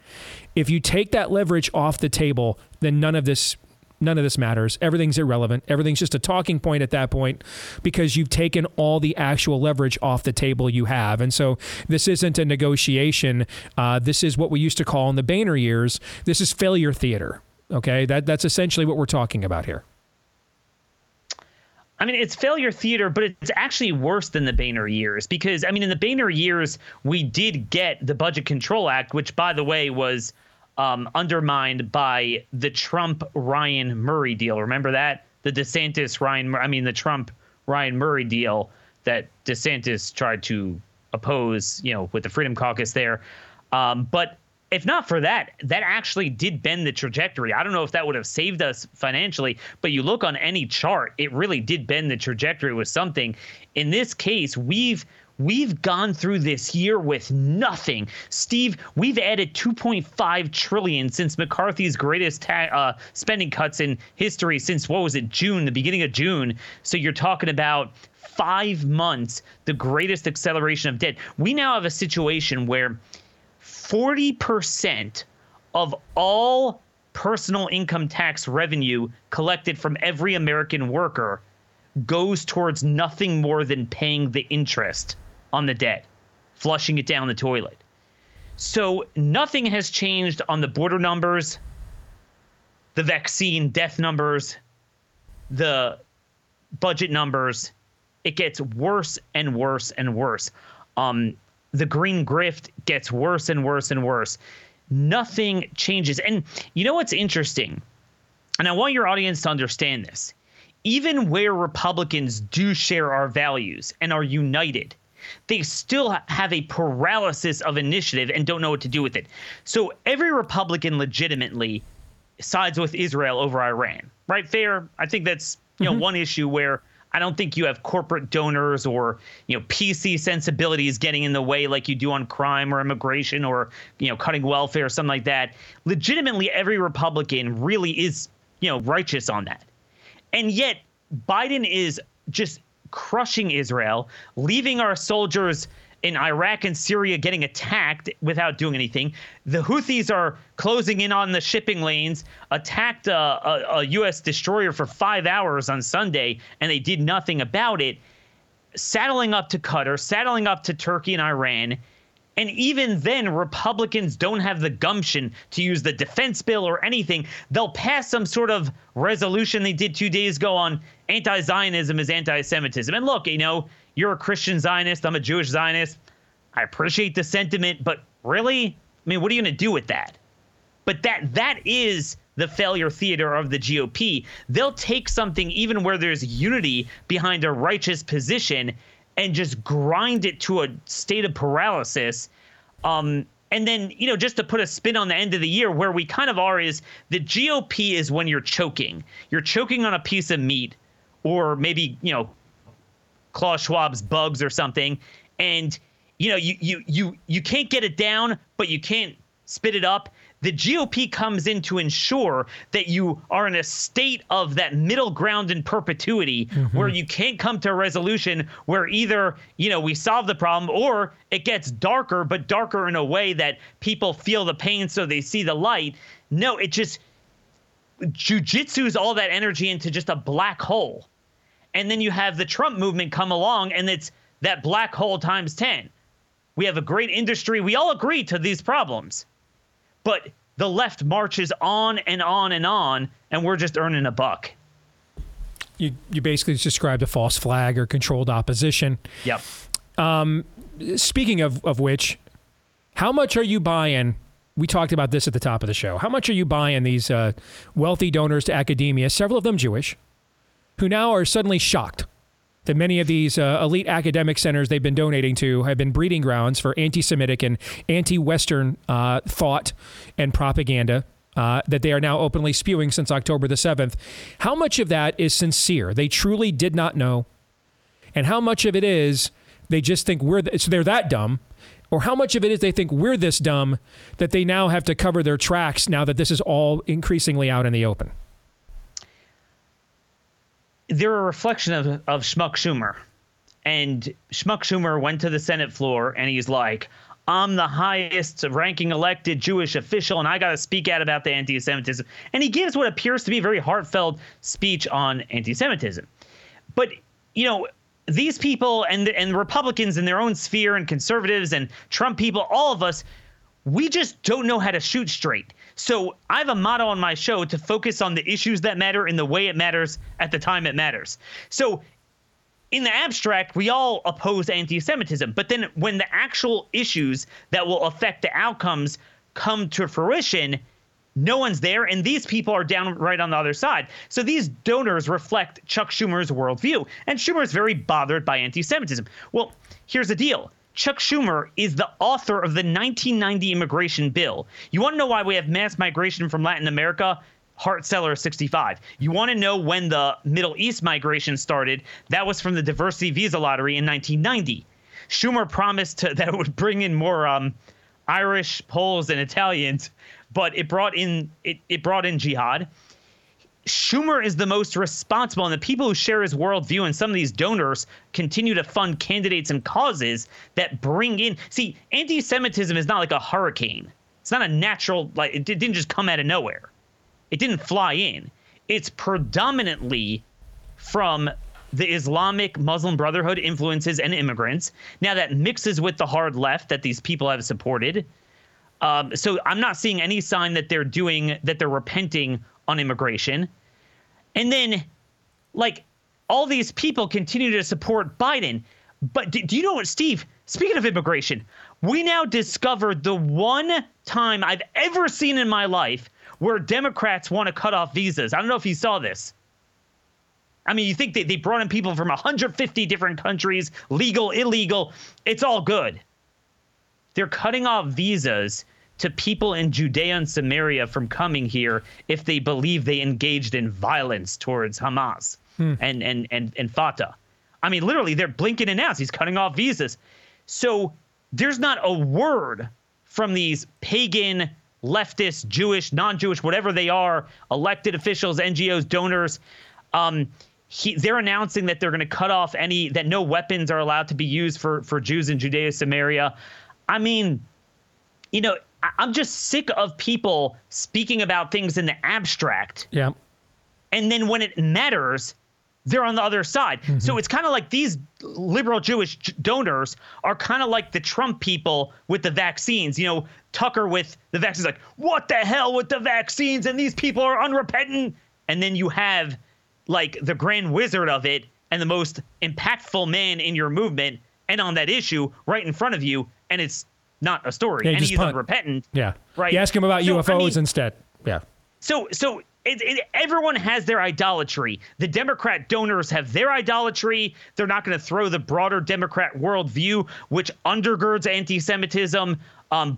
If you take that leverage off the table, then none of this matters. Everything's irrelevant. Everything's just a talking point at that point, because you've taken all the actual leverage off the table you have. And so this isn't a negotiation. This is what we used to call in the Boehner years, this is failure theater. Okay, that's essentially what we're talking about here. I mean, it's failure theater, but it's actually worse than the Boehner years, because, I mean, in the Boehner years, we did get the Budget Control Act, which, by the way, was undermined by the Trump-Ryan-Murray deal. Remember that? The DeSantis-Ryan, I mean, the Trump-Ryan-Murray deal that DeSantis tried to oppose, you know, with the Freedom Caucus there. But if not for that, that actually did bend the trajectory. I don't know if that would have saved us financially, but you look on any chart, it really did bend the trajectory with something. In this case, we've gone through this year with nothing. Steve, we've added $2.5 trillion since McCarthy's greatest spending cuts in history since, what was it, June, the beginning of June. So you're talking about 5 months, the greatest acceleration of debt. We now have a situation where 40% of all personal income tax revenue collected from every American worker goes towards nothing more than paying the interest on the debt, flushing it down the toilet. So nothing has changed on the border numbers, the vaccine death numbers, the budget numbers. It gets worse and worse and worse. The green grift gets worse and worse and worse. Nothing changes. And you know what's interesting? And I want your audience to understand this. Even where Republicans do share our values and are united, they still have a paralysis of initiative and don't know what to do with it. So every Republican legitimately sides with Israel over Iran, right? Fair. I think that's, you know, one issue where I don't think you have corporate donors or, you know, PC sensibilities getting in the way like you do on crime or immigration or, you know, cutting welfare or something like that. Legitimately, every Republican really is, you know, righteous on that. And yet Biden is just crushing Israel, leaving our soldiers in Iraq and Syria getting attacked without doing anything. The Houthis are closing in on the shipping lanes, attacked a U.S. destroyer for 5 hours on Sunday, and they did nothing about it, saddling up to Qatar, saddling up to Turkey and Iran. And even then, Republicans don't have the gumption to use the defense bill or anything. They'll pass some sort of resolution they did 2 days ago on anti-Zionism is anti-Semitism. And look, you know, you're a Christian Zionist. I'm a Jewish Zionist. I appreciate the sentiment, but really? I mean, what are you going to do with that? But that is the failure theater of the GOP. They'll take something even where there's unity behind a righteous position and just grind it to a state of paralysis. And then, you know, just to put a spin on the end of the year, where we kind of are is the GOP is when you're choking. You're choking on a piece of meat or maybe, you know, Klaus Schwab's bugs or something. And, you know, you can't get it down, but you can't spit it up. The GOP comes in to ensure that you are in a state of that middle ground in perpetuity where you can't come to a resolution where either, you know, we solve the problem or it gets darker, but darker in a way that people feel the pain so they see the light. No, it just jujitsus all that energy into just a black hole. And then you have the Trump movement come along and it's that black hole times 10. We have a great industry. We all agree to these problems. But the left marches on and on and on, and we're just earning a buck. You basically just described a false flag or controlled opposition. Yep. Speaking of which, how much are you buying? We talked about this at the top of the show. How much are you buying these wealthy donors to academia, several of them Jewish, who now are suddenly shocked that many of these elite academic centers they've been donating to have been breeding grounds for anti-Semitic and anti-Western thought and propaganda that they are now openly spewing since October the 7th. How much of that is sincere? They truly did not know. And how much of it is they just think they're that dumb? Or how much of it is they think we're this dumb that they now have to cover their tracks now that this is all increasingly out in the open? They're a reflection of Chuck Schumer. And Chuck Schumer went to the Senate floor and he's like, I'm the highest ranking elected Jewish official and I got to speak out about the anti-Semitism. And he gives what appears to be a very heartfelt speech on anti-Semitism. But, you know, these people and Republicans in their own sphere and conservatives and Trump people, all of us, we just don't know how to shoot straight. So I have a motto on my show to focus on the issues that matter in the way it matters at the time it matters. So in the abstract, we all oppose anti-Semitism. But then when the actual issues that will affect the outcomes come to fruition, No one's there, and these people are down right on the other side. So these donors reflect Chuck Schumer's worldview, and Schumer is very bothered by anti-Semitism. Well, here's the deal. Chuck Schumer is the author of the 1990 immigration bill. You want to know why we have mass migration from Latin America? Hart Celler 65. You want to know when the Middle East migration started? That was from the diversity visa lottery in 1990. Schumer promised that it would bring in more Irish, Poles, and Italians, but it brought in jihad. Schumer is the most responsible, and the people who share his worldview and some of these donors continue to fund candidates and causes that bring in. See, anti-Semitism is not like a hurricane. It's not a natural, like it didn't just come out of nowhere. It didn't fly in. It's predominantly from the Islamic Muslim Brotherhood influences and immigrants. Now that mixes with the hard left that these people have supported. So I'm not seeing any sign that they're repenting on immigration. And then, like, all these people continue to support Biden. But do you know what, Steve, speaking of immigration, we now discovered the one time I've ever seen in my life where Democrats want to cut off visas. I don't know if you saw this. I mean, you think they brought in people from 150 different countries, legal, illegal. It's all good. They're cutting off visas to people in Judea and Samaria from coming here if they believe they engaged in violence towards Hamas and Fatah. I mean, literally, they're blinking and out. He's cutting off visas. So there's not a word from these pagan, leftist, Jewish, non-Jewish, whatever they are, elected officials, NGOs, donors. They're announcing that they're going to cut off that no weapons are allowed to be used for Jews in Judea and Samaria. I mean, you know, I'm just sick of people speaking about things in the abstract. Yeah. And then when it matters, they're on the other side. Mm-hmm. So it's kind of like these liberal Jewish donors are kind of like the Trump people with the vaccines. You know, Tucker with the vaccines, like, what the hell with the vaccines? And these people are unrepentant. And then you have like the grand wizard of it and the most impactful man in your movement and on that issue right in front of you. And it's not a story. Yeah, and he's unrepentant. Yeah. Right. You ask him about UFOs instead. Yeah. So everyone has their idolatry. The Democrat donors have their idolatry. They're not going to throw the broader Democrat worldview, which undergirds anti-Semitism,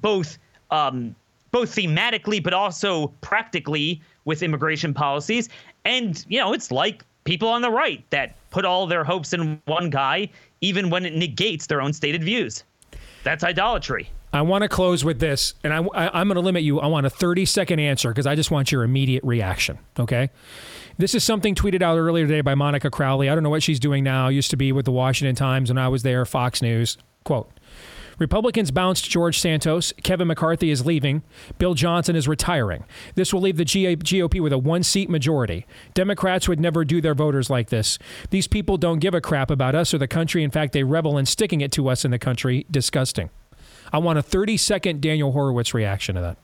both thematically but also practically with immigration policies. And, you know, it's like people on the right that put all their hopes in one guy, even when it negates their own stated views. That's idolatry. I want to close with this, and I'm going to limit you. I want a 30-second answer because I just want your immediate reaction, okay? This is something tweeted out earlier today by Monica Crowley. I don't know what she's doing now. Used to be with the Washington Times when I was there, Fox News. Quote, Republicans bounced George Santos. Kevin McCarthy is leaving. Bill Johnson is retiring. This will leave the GOP with a one-seat majority. Democrats would never do their voters like this. These people don't give a crap about us or the country. In fact, they revel in sticking it to us in the country. Disgusting. I want a 30-second Daniel Horowitz reaction to that.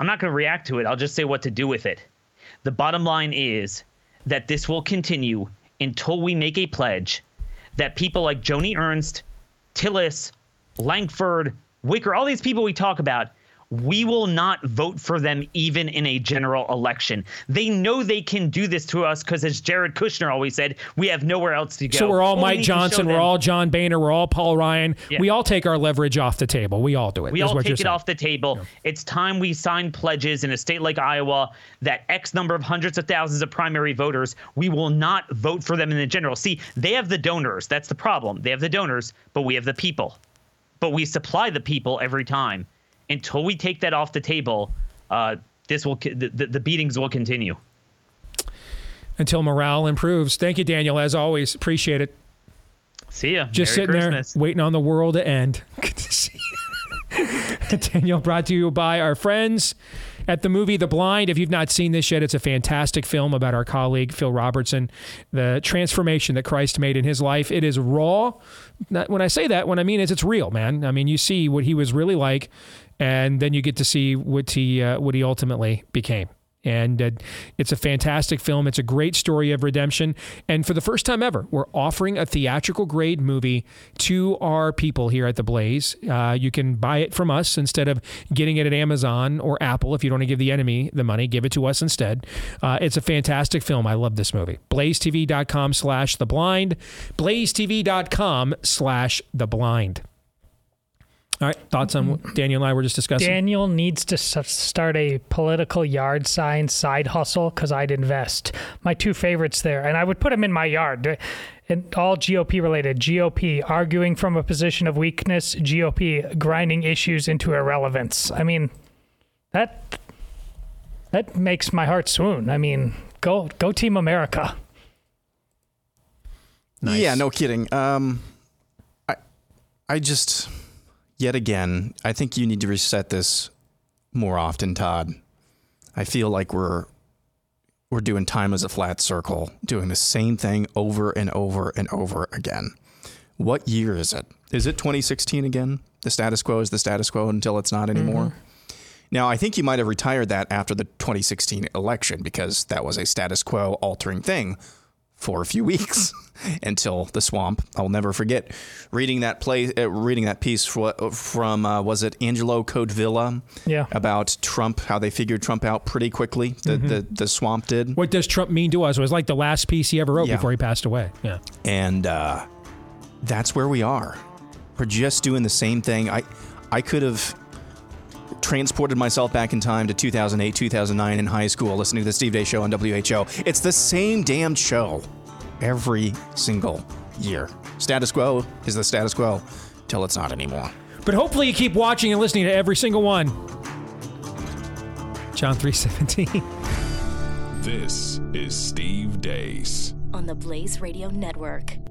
I'm not going to react to it. I'll just say what to do with it. The bottom line is that this will continue until we make a pledge that people like Joni Ernst, Tillis, Lankford, Wicker, all these people we talk about, we will not vote for them even in a general election. They know they can do this to us because, as Jared Kushner always said, we have nowhere else to go. So we're all Mike Johnson, we're all John Boehner, we're all Paul Ryan. Yeah. We all take our leverage off the table. We all do it. We all take it off the table. Yeah. It's time we sign pledges in a state like Iowa that X number of hundreds of thousands of primary voters, we will not vote for them in the general. See, they have the donors. That's the problem. They have the donors, but we have the people. But we supply the people every time. Until we take that off the table, the beatings will continue. Until morale improves. Thank you, Daniel. As always, appreciate it. See ya. Just Merry sitting Christmas. There waiting on the world to end. Good to see you. Daniel, brought to you by our friends at the movie The Blind. If you've not seen this yet, it's a fantastic film about our colleague, Phil Robertson, the transformation that Christ made in his life. It is raw. When I say that, what I mean is it's real, man. I mean, you see what he was really like. And then you get to see what he ultimately became. And it's a fantastic film. It's a great story of redemption. And for the first time ever, we're offering a theatrical grade movie to our people here at The Blaze. You can buy it from us instead of getting it at Amazon or Apple. If you don't want to give the enemy the money, give it to us instead. It's a fantastic film. I love this movie. BlazeTV.com/The Blind. BlazeTV.com/The Blind. All right, thoughts on what Daniel and I were just discussing? Daniel needs to start a political yard sign side hustle because I'd invest. My two favorites there, and I would put them in my yard. And all GOP related. GOP, arguing from a position of weakness. GOP, grinding issues into irrelevance. I mean, that makes my heart swoon. I mean, go Team America. Nice. Yeah, no kidding. I just... Yet again, I think you need to reset this more often, Todd. I feel like we're doing time as a flat circle, doing the same thing over and over and over again. What year is it? Is it 2016 again? The status quo is the status quo until it's not anymore. Mm-hmm. Now, I think you might have retired that after the 2016 election because that was a status quo altering thing for a few weeks until the swamp. I'll never forget reading that play, reading that piece from was it Angelo Codevilla? Yeah. About Trump, how they figured Trump out pretty quickly. The swamp did. What does Trump mean to us? It was like the last piece he ever wrote before he passed away. Yeah. And that's where we are. We're just doing the same thing. I could have transported myself back in time to 2008, 2009 in high school, listening to the Steve Dace Show on WHO. It's the same damn show every single year. Status quo is the status quo till it's not anymore. But hopefully you keep watching and listening to every single one. John 3:17. This is Steve Dace on the Blaze Radio Network.